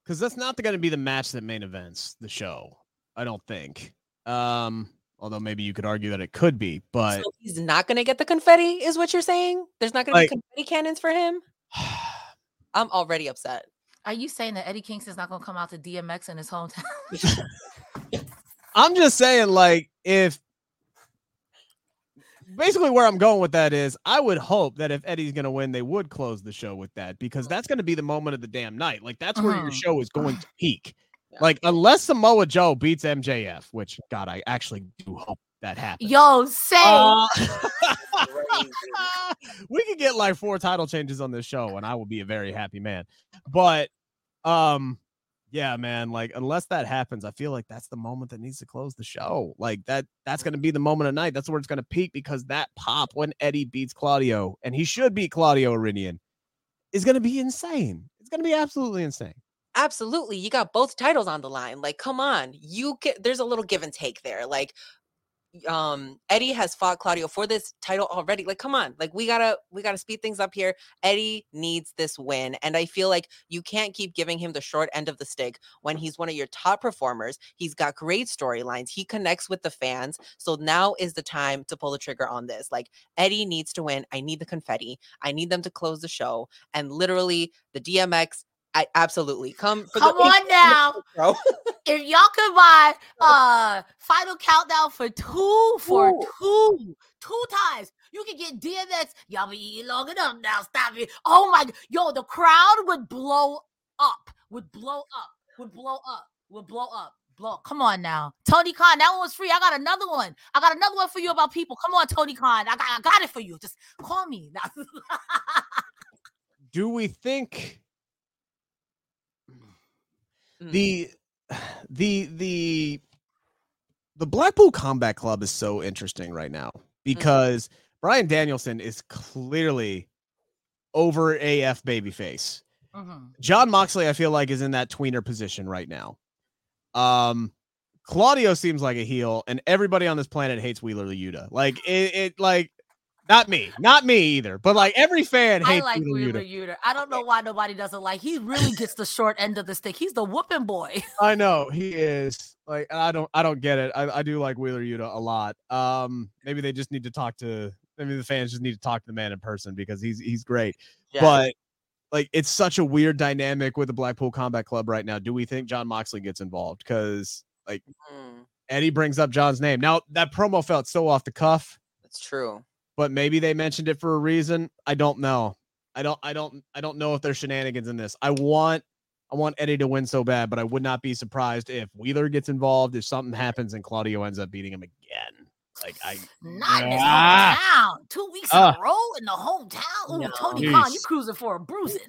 because that's not going to be the match that main events the show. I don't think. Um, although maybe you could argue that it could be, but so he's not going to get the confetti, is what you're saying? There's not going to like... be confetti cannons for him. I'm already upset. Are you saying that Eddie Kingston's not going to come out to D M X in his hometown? I'm just saying, like, if. Basically, where I'm going with that is I would hope that if Eddie's going to win, they would close the show with that, because that's going to be the moment of the damn night. Like, that's where mm-hmm. your show is going to peak. Yeah. Like, unless Samoa Joe beats M J F, which, God, I actually do hope that happens. Yo, same. Uh, we could get like four title changes on this show, and I will be a very happy man. But, um, yeah, man, like, unless that happens, I feel like that's the moment that needs to close the show. Like, that that's going to be the moment of night. That's where it's going to peak, because that pop when Eddie beats Claudio, and he should beat Claudio Arinian, is going to be insane. It's going to be absolutely insane. Absolutely. You got both titles on the line. Like, come on. You can, there's a little give and take there. Like, um, Eddie has fought Claudio for this title already. Like, come on. Like, we gotta, we gotta speed things up here. Eddie needs this win. And I feel like you can't keep giving him the short end of the stick when he's one of your top performers. He's got great storylines. He connects with the fans. So now is the time to pull the trigger on this. Like, Eddie needs to win. I need the confetti. I need them to close the show. And literally the D M X, I absolutely come. For come the- on now. If y'all could buy uh Final Countdown for two for Ooh. two two times, you can get D M X. Y'all be eating long enough now. Stop it. Oh my yo, the crowd would blow up, would blow up, would blow up, would blow up, blow up. Come on now. Tony Khan, that one was free. I got another one. I got another one for you about people. Come on, Tony Khan. I got I got it for you. Just call me. Do we think The the the the Blackpool Combat Club is so interesting right now, because mm-hmm. Bryan Danielson is clearly over A F babyface. Mm-hmm. John Moxley, I feel like, is in that tweener position right now. Um, Claudio seems like a heel, and everybody on this planet hates Wheeler Yuta. Like it, it like. Not me, not me either. But like every fan hates. I like Wheeler Yuta. I don't know why nobody doesn't like. He really gets the short end of the stick. He's the whooping boy. I know he is. Like I don't, I don't get it. I, I do like Wheeler Yuta a lot. Um, maybe they just need to talk to. Maybe the fans just need to talk to the man in person, because he's he's great. Yeah. But like it's such a weird dynamic with the Blackpool Combat Club right now. Do we think John Moxley gets involved? Because like mm. Eddie brings up John's name. Now that promo felt so off the cuff. That's true. But maybe they mentioned it for a reason. I don't know. I don't. I don't. I don't know if there's shenanigans in this. I want. I want Eddie to win so bad, but I would not be surprised if Wheeler gets involved, if something happens, and Claudio ends up beating him again. Like I. Not in his hometown. Two weeks uh, in a row in the hometown. Ooh, no, Tony geez. Khan, you cruising for a bruising.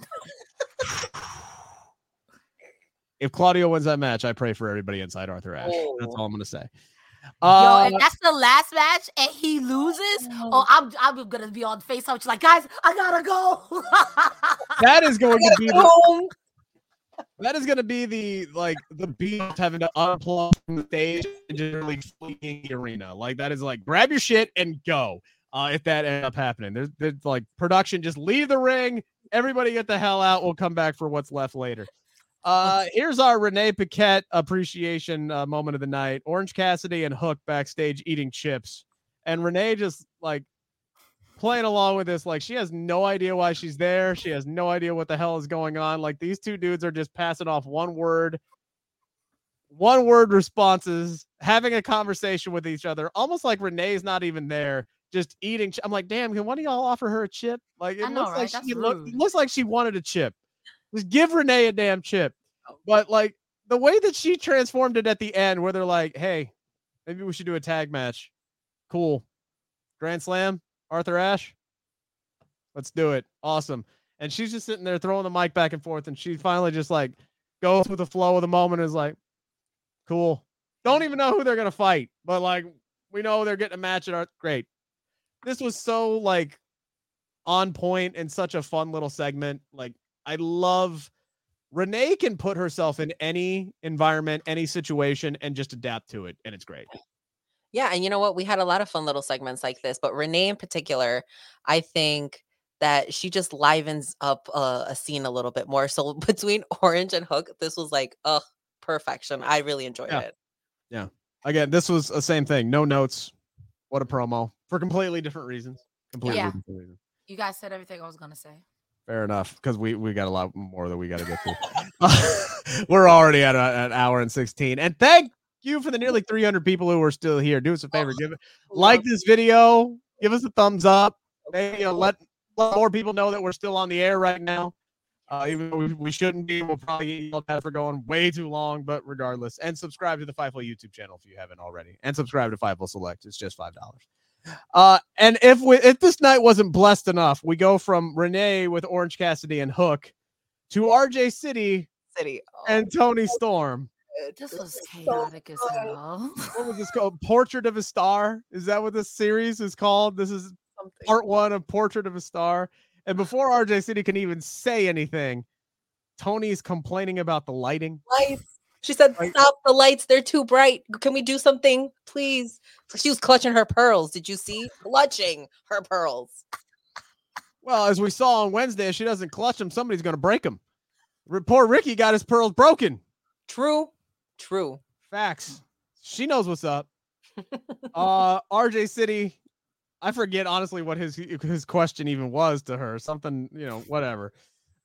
If Claudio wins that match, I pray for everybody inside Arthur Ashe. Oh. That's all I'm gonna say. Uh, Yo, if that's the last match and he loses, oh, I'm I'm gonna be on FaceTime. She's like, guys, I gotta go. That is going to be go. the, that is gonna be the like the Beatles having to unplug from the stage and just really fleeing the arena. Like that is like grab your shit and go. uh, if that ends up happening. There's, there's like production, just leave the ring. Everybody get the hell out. We'll come back for what's left later. Uh, here's our Renee Paquette appreciation uh, moment of the night. Orange Cassidy and Hook backstage eating chips. And Renee just like playing along with this. Like she has no idea why she's there. She has no idea what the hell is going on. Like these two dudes are just passing off one word, one word responses, having a conversation with each other. Almost like Renee's not even there. Just eating. Ch- I'm like, damn, can one of y'all offer her a chip? Like it, know, looks, right? like she looked, it looks like she wanted a chip. Just give Renee a damn chip. But like the way that she transformed it at the end where they're like, hey, maybe we should do a tag match. Cool. Grand Slam, Arthur Ashe. Let's do it. Awesome. And she's just sitting there throwing the mic back and forth. And she finally just like goes with the flow of the moment and is like, cool. Don't even know who they're going to fight. But like, we know they're getting a match at our great. This was so like on point and such a fun little segment. Like, I love Renee can put herself in any environment, any situation, and just adapt to it. And it's great. Yeah. And you know what? We had a lot of fun little segments like this, but Renee in particular, I think that she just livens up uh, a scene a little bit more. So between Orange and Hook, this was like, oh, perfection. I really enjoyed yeah. it. Yeah. Again, this was the same thing. No notes. What a promo for completely different reasons. Completely yeah. different reasons. You guys said everything I was going to say. Fair enough, because we, we got a lot more that we got to get to. We're already at a, an hour and sixteen. And thank you for the nearly three hundred people who are still here. Do us a favor. give it, Like this video. Give us a thumbs up. Maybe, you know, let, let more people know that we're still on the air right now. Uh, even though we, we shouldn't be. We'll probably get yelled at for going way too long, but regardless. And subscribe to the Fightful YouTube channel if you haven't already. And subscribe to Fightful Select. It's just five dollars. Uh, and if we, if this night wasn't blessed enough, we go from Renee with Orange Cassidy and Hook to R J City, City. Oh, and Tony Storm. This was chaotic so as hell. What was this called? Portrait of a Star? Is that what this series is called? This is Something. part one of Portrait of a Star. And before R J City can even say anything, Tony's complaining about the lighting. Lights. She said, stop the lights. They're too bright. Can we do something, please? She was clutching her pearls. Did you see? Clutching her pearls. Well, as we saw on Wednesday, if she doesn't clutch them, somebody's going to break them. Poor Ricky got his pearls broken. True. True. Facts. She knows what's up. uh, R J City, I forget, honestly, what his his question even was to her. Something, you know, whatever.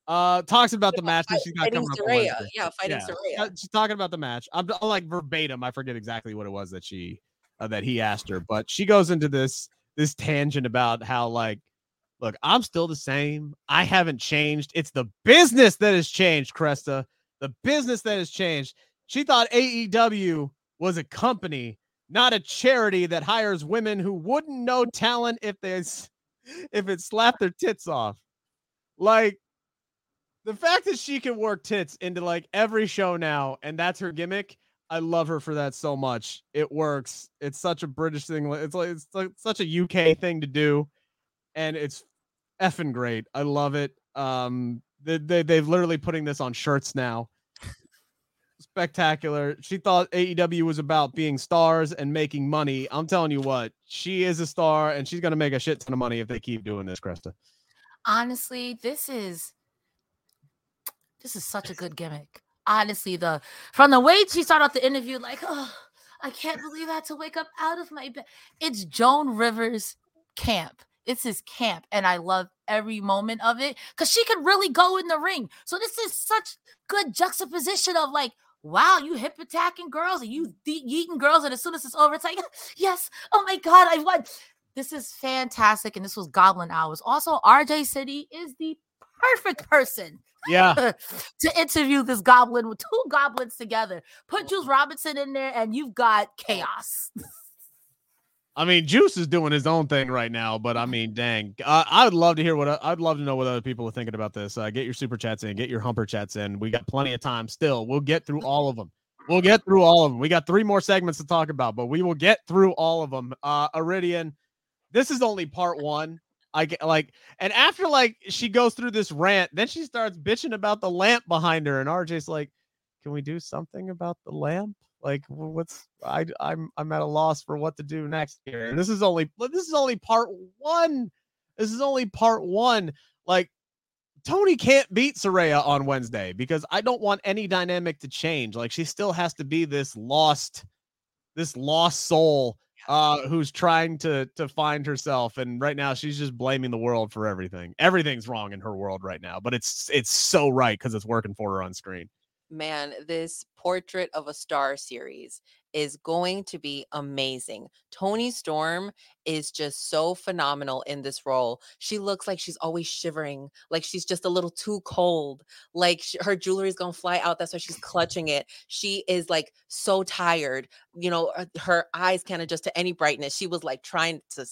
Uh, talks about the match that she's got coming up. Yeah, fighting yeah. She's talking about the match. I'm, I'm like verbatim. I forget exactly what it was that she uh, that he asked her, but she goes into this this tangent about how like, look, I'm still the same. I haven't changed. It's the business that has changed, Cresta. The business that has changed. She thought A E W was a company, not a charity that hires women who wouldn't know talent if they if it slapped their tits off, like. The fact that she can work tits into like every show now, and that's her gimmick. I love her for that so much. It works. It's such a British thing. It's like it's like such a U K thing to do, and it's effing great. I love it. Um, they they they've literally putting this on shirts now. Spectacular. She thought A E W was about being stars and making money. I'm telling you what, she is a star, and she's gonna make a shit ton of money if they keep doing this, Cresta. Honestly, this is. This is such a good gimmick. Honestly, the from the way she started off the interview, like, oh, I can't believe I had to wake up out of my bed. It's Joan Rivers' camp. It's his camp. And I love every moment of it because she could really go in the ring. So this is such good juxtaposition of like, wow, you hip attacking girls and you yeeting girls. And as soon as it's over, it's like, yes, oh my God, I won. This is fantastic. And this was Goblin Hours. Also, R J City is the perfect person. Yeah, to interview this goblin with two goblins together. Put Juice Robinson in there and you've got chaos. I mean, Juice is doing his own thing right now, but I mean, dang, uh, I would love to hear what I'd love to know what other people are thinking about this. Uh, get your super chats in, get your humper chats in. We got plenty of time still. We'll get through all of them. We'll get through all of them. We got three more segments to talk about, but we will get through all of them. Uh, Iridian, this is only part one. I get like, and after like she goes through this rant, then she starts bitching about the lamp behind her, and R J's like, "Can we do something about the lamp? Like, what's I I'm I'm at a loss for what to do next here. And this is only this is only part one. This is only part one. Like, Tony can't beat Saraya on Wednesday because I don't want any dynamic to change. Like, she still has to be this lost, this lost soul uh, who's trying to to find herself. And right now, she's just blaming the world for everything. Everything's wrong in her world right now, but it's it's so right because it's working for her on screen. Man, this Portrait of a Star series is going to be amazing. Tony Storm is just so phenomenal in this role. She looks like she's always shivering, like she's just a little too cold, like she, her jewelry is gonna fly out. That's why she's clutching it. She is like so tired, you know, her, her eyes can't adjust to any brightness. She was like trying to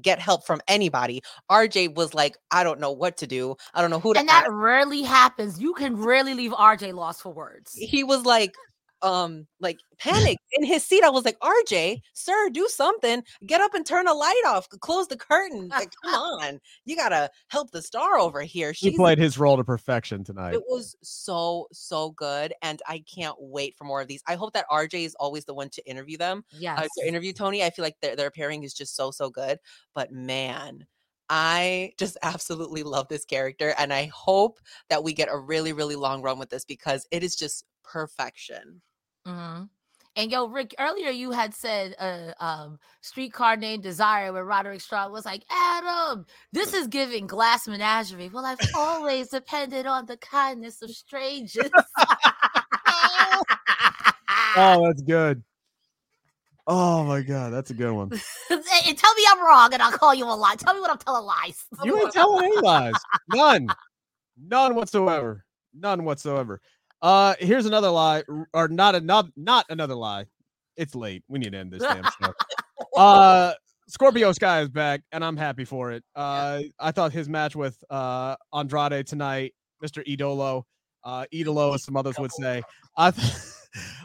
get help from anybody. R J was like, I don't know what to do. I don't know who to And that ask. Rarely happens. You can rarely leave R J lost for words. He was like, um, like panicked in his seat. I was like, R J, sir, do something. Get up and turn a light off. Close the curtain. Like, come on. You gotta help the star over here. She's- he played his role to perfection tonight. It was so, so good. And I can't wait for more of these. I hope that R J is always the one to interview them. Yes. Uh, to interview Tony. I feel like their, their pairing is just so, so good. But man, I just absolutely love this character. And I hope that we get a really, really long run with this because it is just perfection. Mm-hmm. And yo, Rick, earlier you had said uh, um, Streetcar Named Desire where Roderick Strong was like, Adam, this is giving Glass Menagerie. Well, I've always depended on the kindness of strangers. Oh, that's good. Oh my God, that's a good one. And tell me I'm wrong and I'll call you a lie. Tell me what I'm telling lies. You ain't telling any lies. None. None whatsoever. None whatsoever. Uh, here's another lie, or not another, not another lie. It's late. We need to end this damn show. Uh, Scorpio Sky is back, and I'm happy for it. Uh, I thought his match with uh Andrade tonight, Mister Idolo, uh, Idolo, as some others would say, I, th-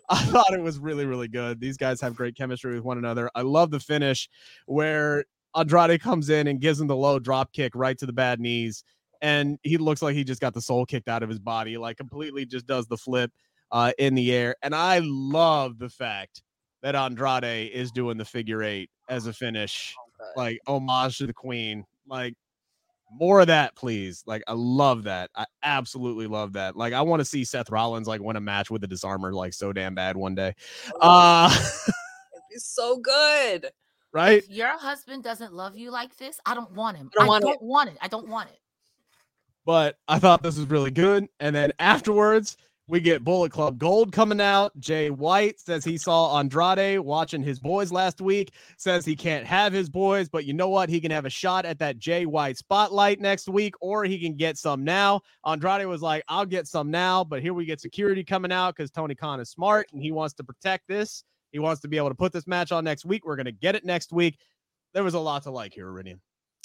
I thought it was really, really good. These guys have great chemistry with one another. I love the finish where Andrade comes in and gives him the low drop kick right to the bad knees. And he looks like he just got the soul kicked out of his body, like completely just does the flip uh, in the air. And I love the fact that Andrade is doing the figure eight as a finish, like homage to the queen, like more of that, please. Like, I love that. I absolutely love that. Like, I want to see Seth Rollins, like win a match with a disarmer, like so damn bad one day. Uh, It'd be so good. Right. If your husband doesn't love you like this, I don't want him. I don't, I want, don't it. want it. I don't want it. But I thought this was really good. And then afterwards, we get Bullet Club Gold coming out. Jay White says he saw Andrade watching his boys last week, says he can't have his boys, but you know what? He can have a shot at that Jay White spotlight next week, or he can get some now. Andrade was like, I'll get some now, but here we get security coming out because Tony Khan is smart and he wants to protect this. He wants to be able to put this match on next week. We're going to get it next week. There was a lot to like here, Iridian.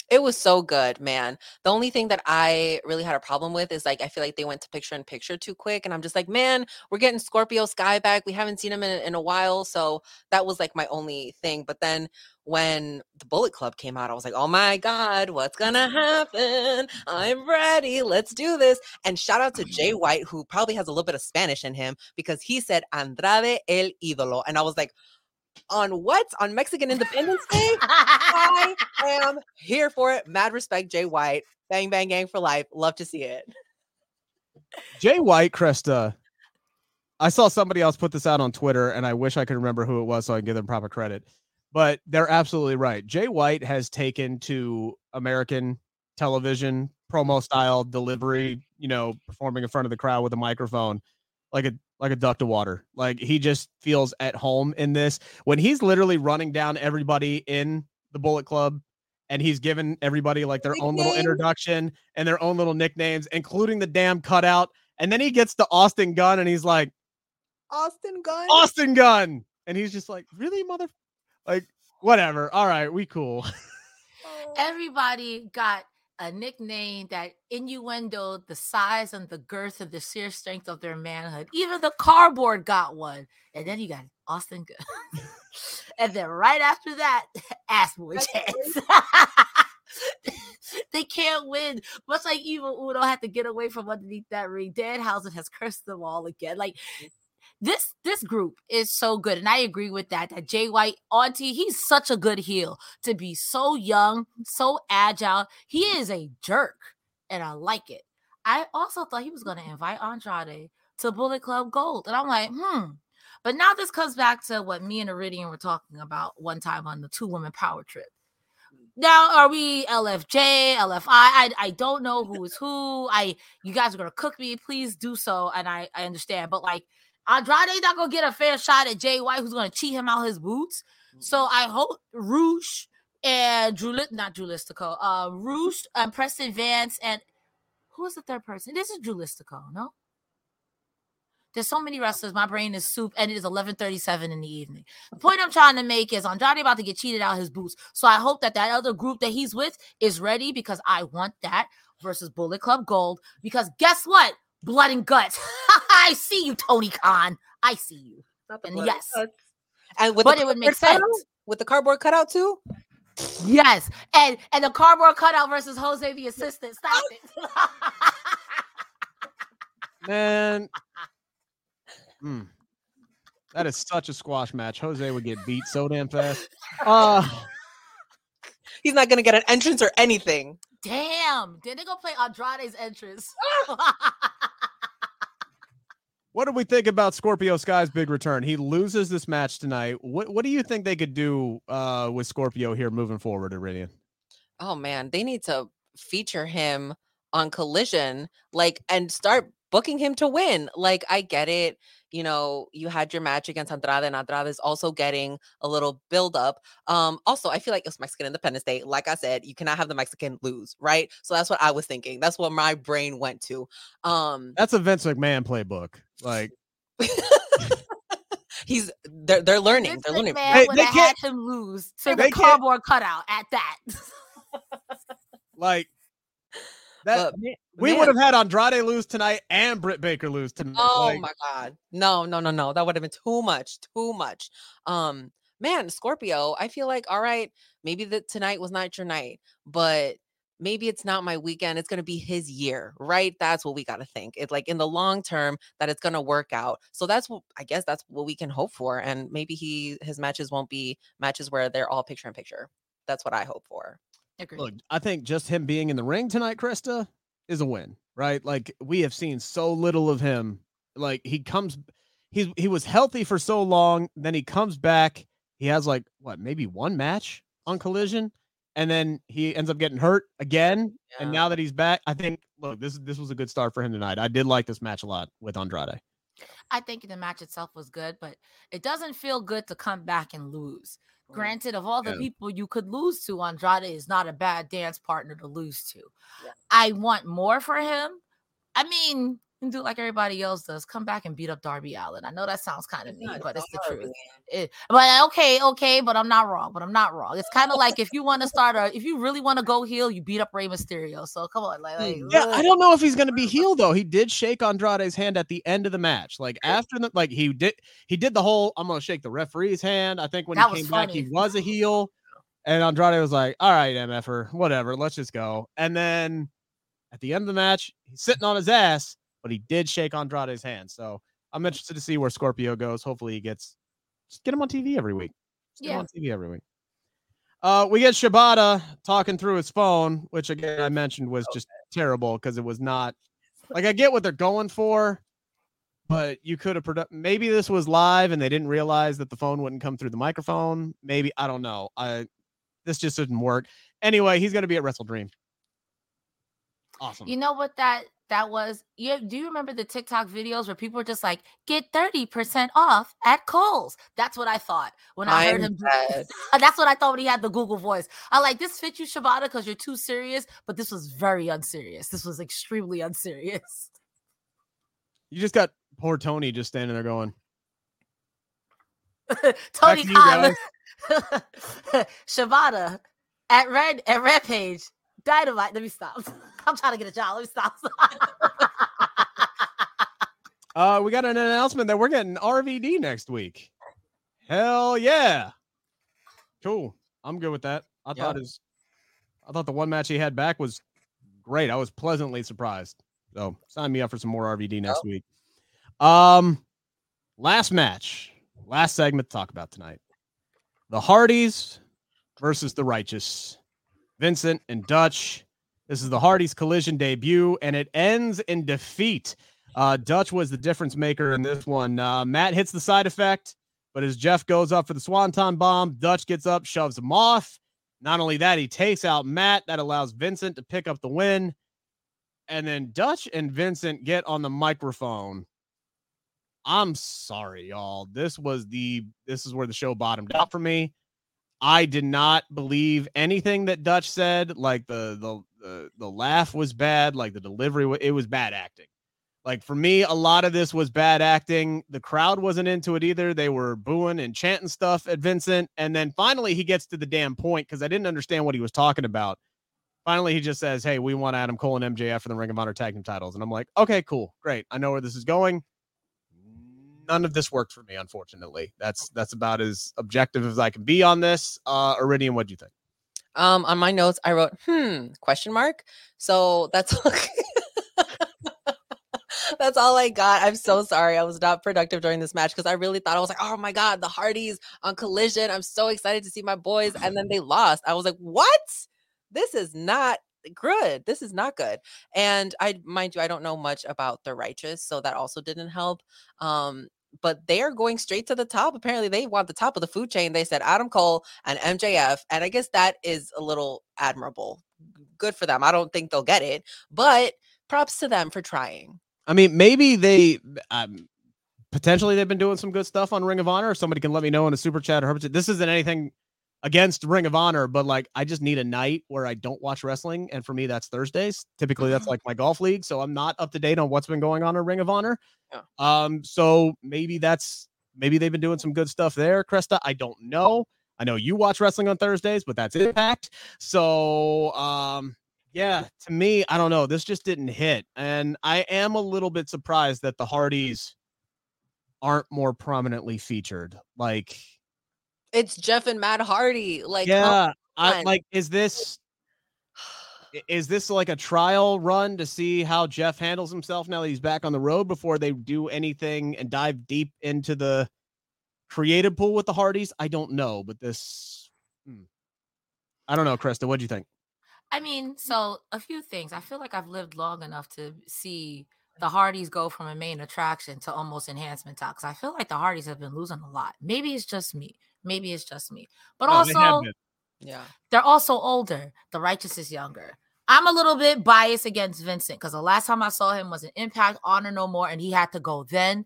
It was so good, man. The only thing that I really had a problem with is like, I feel like they went to picture in picture too quick. And I'm just like, man, we're getting Scorpio Sky back. We haven't seen him in, in a while. So that was like my only thing. But then when the Bullet Club came out, I was like, oh my God, what's going to happen? I'm ready. Let's do this. And shout out to Jay White, who probably has a little bit of Spanish in him because he said Andrade el Idolo. And I was like, on what? On Mexican Independence Day? I am here for it. Mad respect, Jay White. Bang, bang, gang for life. Love to see it. Jay White, Cresta. I saw somebody else put this out on Twitter, and I wish I could remember who it was so I can give them proper credit. But they're absolutely right. Jay White has taken to American television, promo-style delivery, you know, performing in front of the crowd with a microphone like a like a duck to water. Like, he just feels at home in this when he's literally running down everybody in the Bullet Club and he's given everybody like their Nickname. own little introduction and their own little nicknames, including the damn cutout. And then he gets to Austin Gunn and he's like, Austin Gunn, Austin Gunn. And he's just like, really, mother? Like, whatever. All right. We cool. Everybody got a nickname that innuendoed the size and the girth and the sheer strength of their manhood. Even the cardboard got one. And then you got Austin Gunn. And then right after that, ass boy chance. They can't win. Much like Evil Uno had to get away from underneath that ring. Danhausen has cursed them all again. Like, This this group is so good, and I agree with that. That Jay White, Auntie, he's such a good heel to be so young, so agile. He is a jerk, and I like it. I also thought he was going to invite Andrade to Bullet Club Gold, and I'm like, hmm. But now this comes back to what me and Iridian were talking about one time on the two women power trip. Now, are we L F J, L F I? I, I don't know who is who. I you guys are going to cook me. Please do so, and I, I understand. But like, Andrade's not gonna get a fair shot at Jay White, who's gonna cheat him out his boots. So I hope Rouge and Drew, not Drew Listico, uh, Rouge and Preston Vance, and who is the third person? This is Drew Listico, no? There's so many wrestlers. My brain is soup, and it is eleven thirty-seven in the evening. The point I'm trying to make is Andrade about to get cheated out his boots. So I hope that that other group that he's with is ready, because I want that versus Bullet Club Gold. Because guess what? Blood and guts. I see you, Tony Khan. I see you. And yes. And with but it would make sense. Cutout? With the cardboard cutout too? Yes. And and the cardboard cutout versus Jose the assistant. Stop it. Man. Mm. That is such a squash match. Jose would get beat so damn fast. Uh, He's not going to get an entrance or anything. Damn. Then they're going to play Andrade's entrance. What do we think about Scorpio Sky's big return? He loses this match tonight. What What do you think they could do uh, with Scorpio here moving forward, Iridian? Oh man, they need to feature him on Collision, like, and start booking him to win. Like, I get it. You know, you had your match against Andrade, and Andrade is also getting a little buildup. Um, also, I feel like it's Mexican Independence Day. Like I said, you cannot have the Mexican lose, right? So that's what I was thinking. That's what my brain went to. Um, that's a Vince McMahon playbook. Like, he's they're they're learning. Vince they're learning. They, they had him lose to the cardboard cutout at that. Like that. But, we man. would have had Andrade lose tonight and Britt Baker lose tonight. Oh, like, my God. No, no, no, no. That would have been too much, too much. Um, man, Scorpio, I feel like, all right, maybe that tonight was not your night, but maybe it's not my weekend. It's going to be his year, right? That's what we got to think. It's like in the long term that it's going to work out. So that's what, I guess that's what we can hope for. And maybe he, his matches won't be matches where they're all picture in picture. That's what I hope for. Agreed. Look, I think just him being in the ring tonight, Krista, is a win, right? Like, we have seen so little of him. Like, he comes, he he was healthy for so long, then he comes back. He has like what, maybe one match on Collision, and then he ends up getting hurt again. Yeah. And now that he's back, I think look, this this was a good start for him tonight. I did like this match a lot with Andrade. I think the match itself was good, but it doesn't feel good to come back and lose. Granted, of all the yeah. people you could lose to, Andrade is not a bad dance partner to lose to. Yeah. I want more for him. I mean, do like everybody else does. Come back and beat up Darby Allin. I know that sounds kind of mean, but it's the truth. It, but okay, okay, but I'm not wrong. But I'm not wrong. It's kind of like if you want to start, a, if you really want to go heel, you beat up Rey Mysterio. So come on. Like, like yeah, ugh. I don't know if he's going to be heel, though. He did shake Andrade's hand at the end of the match. Like after the, like he did, he did the whole, I'm going to shake the referee's hand. I think when that he came funny. back, he was a heel. And Andrade was like, all right, M F-er, whatever, let's just go. And then at the end of the match, he's sitting on his ass. But he did shake Andrade's hand. So I'm interested to see where Scorpio goes. Hopefully he gets, just get him on T V every week. Just yeah. Get him on T V every week. Uh, we get Shibata talking through his phone, which again, I mentioned was just terrible because it was not like, I get what they're going for, but you could have produ- maybe this was live and they didn't realize that the phone wouldn't come through the microphone. Maybe, I don't know. I, this just didn't work. Anyway, he's going to be at WrestleDream. Awesome. You know what that, That was, you, do you remember the TikTok videos where people were just like, get thirty percent off at Kohl's? That's what I thought when I I'm heard him. Dead. That's what I thought when he had the Google voice. I like, this fits you, Shibata, because you're too serious, but this was very unserious. This was extremely unserious. You just got poor Tony just standing there going. Tony Khan. Shibata at Red at Rampage. Dynamite. Let me stop. I'm trying to get a job. Let me stop. uh, we got an announcement that we're getting R V D next week. Hell yeah. Cool. I'm good with that. I yeah. thought his, I thought the one match he had back was great. I was pleasantly surprised. So sign me up for some more R V D next oh. week. Um, Last match, last segment to talk about tonight. The Hardys versus the Righteous. Vincent and Dutch. This is the Hardys Collision debut, and it ends in defeat. Uh, Dutch was the difference maker in this one. Uh, Matt hits the side effect, but as Jeff goes up for the Swanton Bomb, Dutch gets up, shoves him off. Not only that, he takes out Matt. That allows Vincent to pick up the win. And then Dutch and Vincent get on the microphone. I'm sorry, y'all. This was the, this is where the show bottomed out for me. I did not believe anything that Dutch said. Like the, the, the, the laugh was bad. Like the delivery, it was bad acting. Like for me, a lot of this was bad acting. The crowd wasn't into it either. They were booing and chanting stuff at Vincent. And then finally he gets to the damn point, 'cause I didn't understand what he was talking about. Finally, he just says, "Hey, we want Adam Cole and M J F for the Ring of Honor tag team titles." And I'm like, okay, cool. Great. I know where this is going. None of this worked for me, unfortunately. That's that's about as objective as I can be on this. Uh, Iridian, what do you think? Um, on my notes, I wrote hmm question mark. So that's that's all I got. I'm so sorry. I was not productive during this match because I really thought I was like, oh my god, the Hardys on Collision. I'm so excited to see my boys, and then they lost. I was like, what? This is not good. This is not good. And I mind you, I don't know much about the Righteous, so that also didn't help. Um, But they are going straight to the top. Apparently, they want the top of the food chain. They said Adam Cole and M J F. And I guess that is a little admirable. Good for them. I don't think they'll get it. But props to them for trying. I mean, maybe they um, potentially they've been doing some good stuff on Ring of Honor. Somebody can let me know in a super chat. Or this isn't anything against Ring of Honor, but like I just need a night where I don't watch wrestling. And for me, that's Thursdays. Typically, that's like my golf league. So I'm not up to date on what's been going on in Ring of Honor. Yeah. Um, so maybe that's maybe they've been doing some good stuff there, Cresta. I don't know. I know you watch wrestling on Thursdays, but that's Impact. So um, yeah, to me, I don't know. This just didn't hit. And I am a little bit surprised that the Hardys aren't more prominently featured. Like it's Jeff and Matt Hardy. Like, yeah, I, like, is this, is this like a trial run to see how Jeff handles himself now that he's back on the road before they do anything and dive deep into the creative pool with the Hardys? I don't know, but this, hmm. I don't know, Krista, what do you think? I mean, so a few things. I feel like I've lived long enough to see the Hardys go from a main attraction to almost enhancement talks. I feel like the Hardys have been losing a lot. Maybe it's just me. Maybe it's just me. But no, also, they yeah, they're also older. The Righteous is younger. I'm a little bit biased against Vincent because the last time I saw him was an Impact, Honor No More, and he had to go then.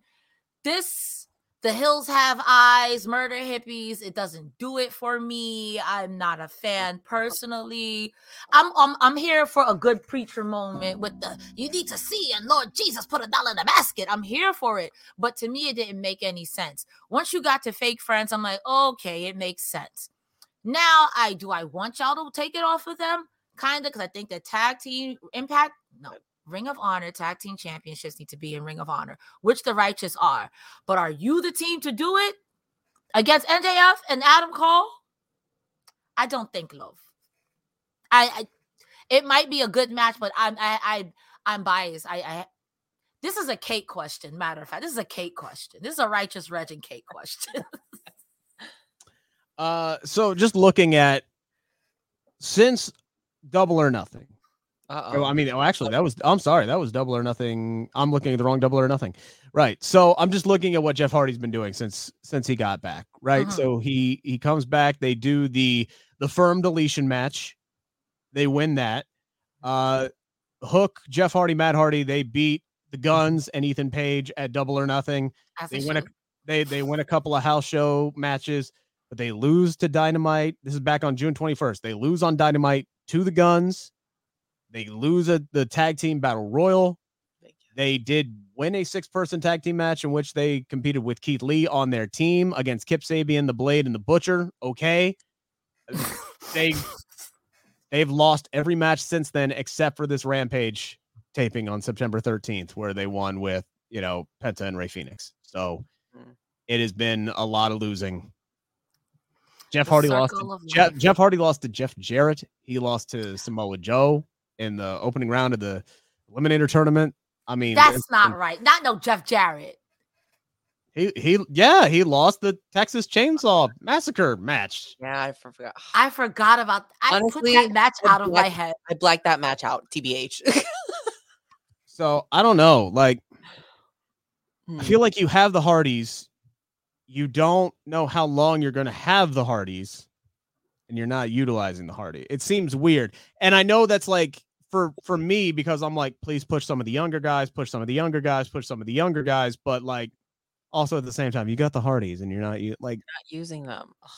This, the Hills Have Eyes, Murder Hippies, it doesn't do it for me. I'm not a fan personally. I'm I'm, I'm here for a good preacher moment with the, you need to see, and Lord Jesus put a dollar in the basket. I'm here for it. But to me, it didn't make any sense. Once you got to Fake Friends, I'm like, okay, it makes sense. Now, I do I want y'all to take it off of them? Kind of, because I think the tag team Impact, no. Ring of Honor tag team championships need to be in Ring of Honor, which the Righteous are. But are you the team to do it against M J F and Adam Cole? I don't think, love. I, I it might be a good match, but I'm I, I I'm biased. I, I this is a cake question. Matter of fact, this is a cake question. This is a Righteous Reg and cake question. uh, so just looking at since Double or Nothing. Uh-oh. I mean, oh, actually, that was, I'm sorry, that was Double or Nothing. I'm looking at the wrong Double or Nothing. Right. So I'm just looking at what Jeff Hardy's been doing since, since he got back. Right. Uh-huh. So he, he comes back, they do the, the firm deletion match. They win that. Uh, Hook, Jeff Hardy, Matt Hardy, they beat the Guns and Ethan Page at Double or Nothing. As they win a, they, they win a couple of house show matches, but they lose to Dynamite. This is back on June twenty-first. They lose on Dynamite to the Guns. They lose a, the tag team battle royal. They did win a six-person tag team match in which they competed with Keith Lee on their team against Kip Sabian, The Blade, and The Butcher. Okay. they, they've lost every match since then except for this Rampage taping on September thirteenth where they won with, you know, Penta and Rey Fenix. So mm. it has been a lot of losing. Jeff Hardy lost to Jeff, Jeff Hardy lost to Jeff Jarrett. He lost to Samoa Joe in the opening round of the Eliminator tournament. I mean, that's not right. Not no Jeff Jarrett. He he yeah, he lost the Texas Chainsaw Massacre match. Yeah, I forgot. I forgot about that. I Honestly, put that match out of black, my head. I blacked that match out, T B H. So I don't know. Like, hmm. I feel like you have the Hardys. You don't know how long you're going to have the Hardys, and you're not utilizing the Hardy. It seems weird. And I know that's like for, for me, because I'm like, please push some of the younger guys, push some of the younger guys, push some of the younger guys. But like, also at the same time, you got the Hardys and you're not like not using them. Ugh.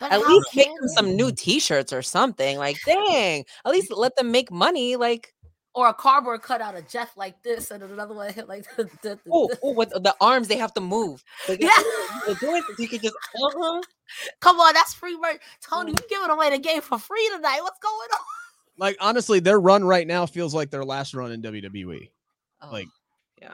But at least make them some new t-shirts or something. Like, dang, at least let them make money. Like, or a cardboard cutout of Jeff like this, and another one like this. Oh, with the arms, they have to move. Like, yeah. Doing, you could just, uh-huh. Come on, that's free merch. Tony, you're giving away the game for free tonight. What's going on? Like, honestly, their run right now feels like their last run in W W E. Oh, like, yeah.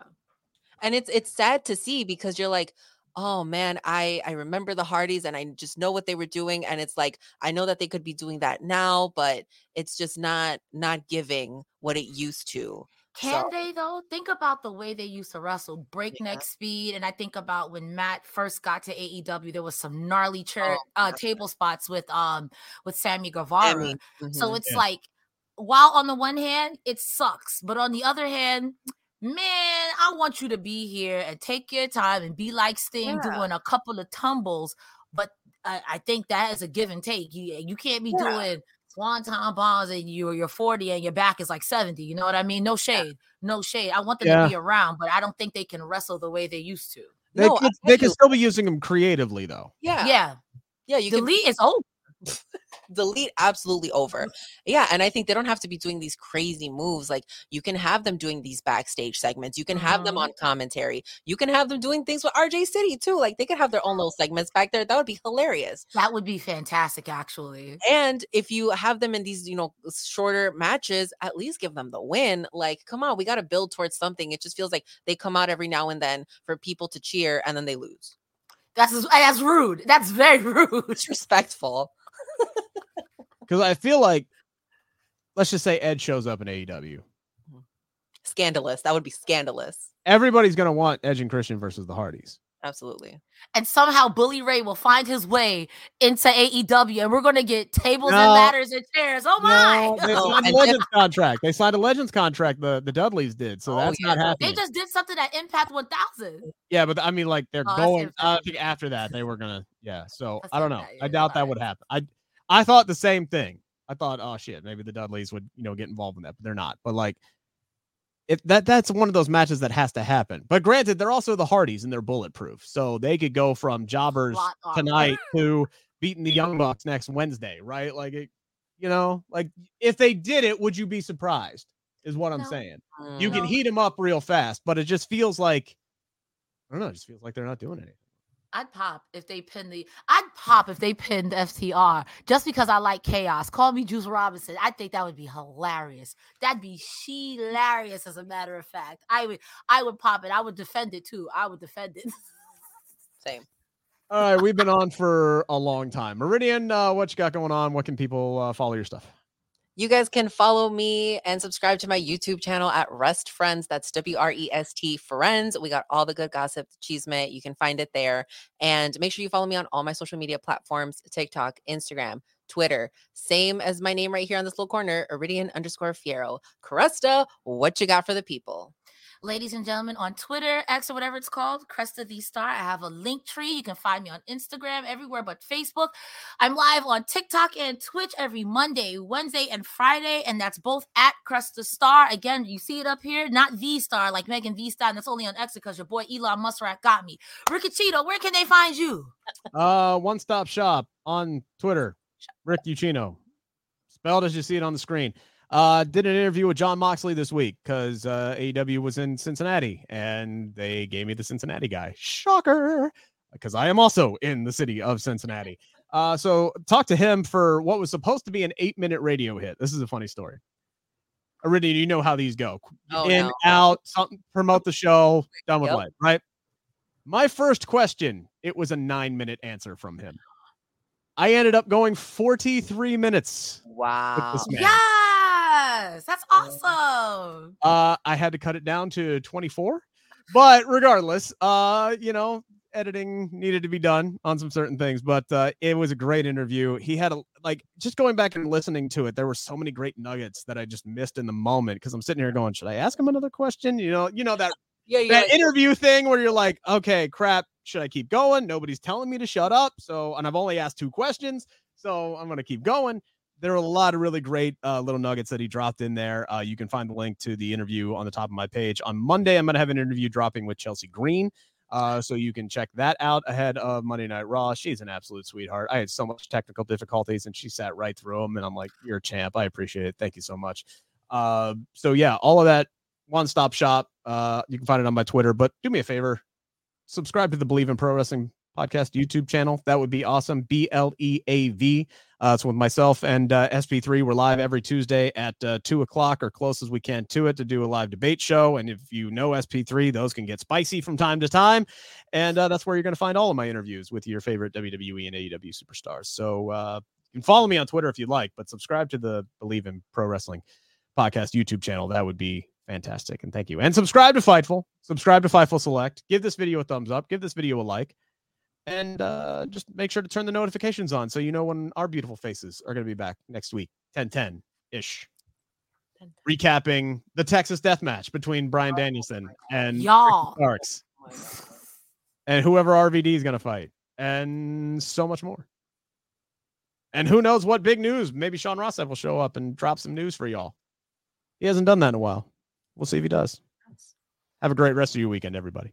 And it's it's sad to see, because you're like, oh man, I, I remember the Hardys and I just know what they were doing. And it's like, I know that they could be doing that now, but it's just not, not giving what it used to. Can so. They though? Think about the way they used to wrestle, breakneck yeah. speed. And I think about when Matt first got to A E W, there was some gnarly chair, oh, uh, table spots with, um, with Sammy Guevara. Sammy. Mm-hmm. So it's yeah. like, while on the one hand, it sucks, but on the other hand, man, I want you to be here and take your time and be like Sting yeah. doing a couple of tumbles. But I, I think that is a give and take. You you can't be yeah. doing swanton bombs and you're, you're forty and your back is like seventy. You know what I mean? No shade. Yeah. No shade. I want them yeah. to be around, but I don't think they can wrestle the way they used to. They no, could, they can still be using them creatively, though. Yeah. Yeah. Yeah. You Delete can- is old. Delete absolutely over. Yeah, and I think they don't have to be doing these crazy moves. Like, you can have them doing these backstage segments. You can have mm-hmm. them on commentary. You can have them doing things with R J City too. Like, they could have their own little segments back there. That would be hilarious. That would be fantastic, actually. And if you have them in these, you know, shorter matches, at least give them the win. Like, come on, we got to build towards something. It just feels like they come out every now and then for people to cheer and then they lose. That's that's rude. That's very rude. It's respectful. Because I feel like, let's just say Ed shows up in A E W. Scandalous. That would be scandalous. Everybody's going to want Edge and Christian versus the Hardys. Absolutely. And somehow Bully Ray will find his way into A E W, and we're going to get tables no. and ladders and chairs. Oh, my. No, they signed a Legends contract. They signed a Legends contract, the, the Dudleys did, so oh, that's yeah. not happening. They just did something at Impact one thousand. Yeah, but I mean, like, they're oh, going. I think after that, they were going to, yeah. So, I don't know. That, yeah, I doubt that right. would happen. I I thought the same thing. I thought, oh shit, maybe the Dudleys would, you know, get involved in that, but they're not. But like, if that that's one of those matches that has to happen. But granted, they're also the Hardys and they're bulletproof, so they could go from jobbers tonight to beating the Young Bucks next Wednesday, right? Like, it, you know, like if they did it, would you be surprised? Is what I'm no. saying. Mm. You can heat them up real fast, but it just feels like, I don't know, it just feels like they're not doing anything. I'd pop if they pinned the I'd pop if they pinned F T R just because I like chaos. Call me Juice Robinson. I think that would be hilarious. That'd be she-larious, as a matter of fact. I would I would pop it. I would defend it too. I would defend it. Same. All right, we've been on for a long time. Meridian, uh, what you got going on? What can people uh, follow your stuff? You guys can follow me and subscribe to my YouTube channel at Rest Friends. That's W R E S T Friends. We got all the good gossip, chisme. You can find it there. And make sure you follow me on all my social media platforms, TikTok, Instagram, Twitter. Same as my name right here on this little corner, Iridian underscore Fierro. Cresta, what you got for the people? Ladies and gentlemen, on Twitter, X or whatever it's called, Cresta the Star. I have a link tree. You can find me on Instagram, everywhere but Facebook. I'm live on TikTok and Twitch every Monday, Wednesday, and Friday, and that's both at Cresta Star. Again, you see it up here, not the Star, like Megan the Star, and that's only on X because your boy Elon Muskrat got me. Riccicino, where can they find you? Uh, one-stop shop on Twitter, Rick Uccino. Spelled as you see it on the screen. Uh, did an interview with John Moxley this week because uh, A E W was in Cincinnati and they gave me the Cincinnati guy. Shocker, because I am also in the city of Cincinnati. Uh, so talk to him for what was supposed to be an eight minute radio hit. This is a funny story. Already, you know how these go. Oh, in, no. out, something, promote the show, done with yep. life, right? My first question, it was a nine minute answer from him. I ended up going forty-three minutes. Wow. Yeah. That's awesome. Uh, I had to cut it down to twenty-four. But regardless, uh, you know, editing needed to be done on some certain things, but uh, it was a great interview. He had a, like, just going back and listening to it, there were so many great nuggets that I just missed in the moment, because I'm sitting here going, should I ask him another question? You know, you know that yeah, yeah, that yeah. interview thing where you're like, okay, crap, should I keep going? Nobody's telling me to shut up. So, and I've only asked two questions, so I'm going to keep going. There were a lot of really great uh, little nuggets that he dropped in there. Uh, you can find the link to the interview on the top of my page. On Monday, I'm going to have an interview dropping with Chelsea Green. Uh, so you can check that out ahead of Monday Night Raw. She's an absolute sweetheart. I had so much technical difficulties, and she sat right through them. And I'm like, you're a champ. I appreciate it. Thank you so much. Uh, so, yeah, all of that, one-stop shop. Uh, you can find it on my Twitter. But do me a favor. Subscribe to the Believe in Pro Wrestling Podcast YouTube channel. That would be awesome. B L E A V. Uh, it's with myself and uh, S P three. We're live every Tuesday at uh, two o'clock, or close as we can to it, to do a live debate show. And if you know S P three, those can get spicy from time to time. And uh, that's where you're going to find all of my interviews with your favorite W W E and A E W superstars. So uh, you can follow me on Twitter if you'd like, but subscribe to the Believe in Pro Wrestling Podcast YouTube channel. That would be fantastic. And thank you. And subscribe to Fightful. Subscribe to Fightful Select. Give this video a thumbs up. Give this video a like. And uh, just make sure to turn the notifications on so you know when our beautiful faces are going to be back next week, ten ten-ish. Recapping the Texas death match between Bryan Danielson and Y'all. Ricky Starks. Oh, and whoever R V D is going to fight. And so much more. And who knows what big news. Maybe Sean Rossap will show up and drop some news for y'all. He hasn't done that in a while. We'll see if he does. Have a great rest of your weekend, everybody.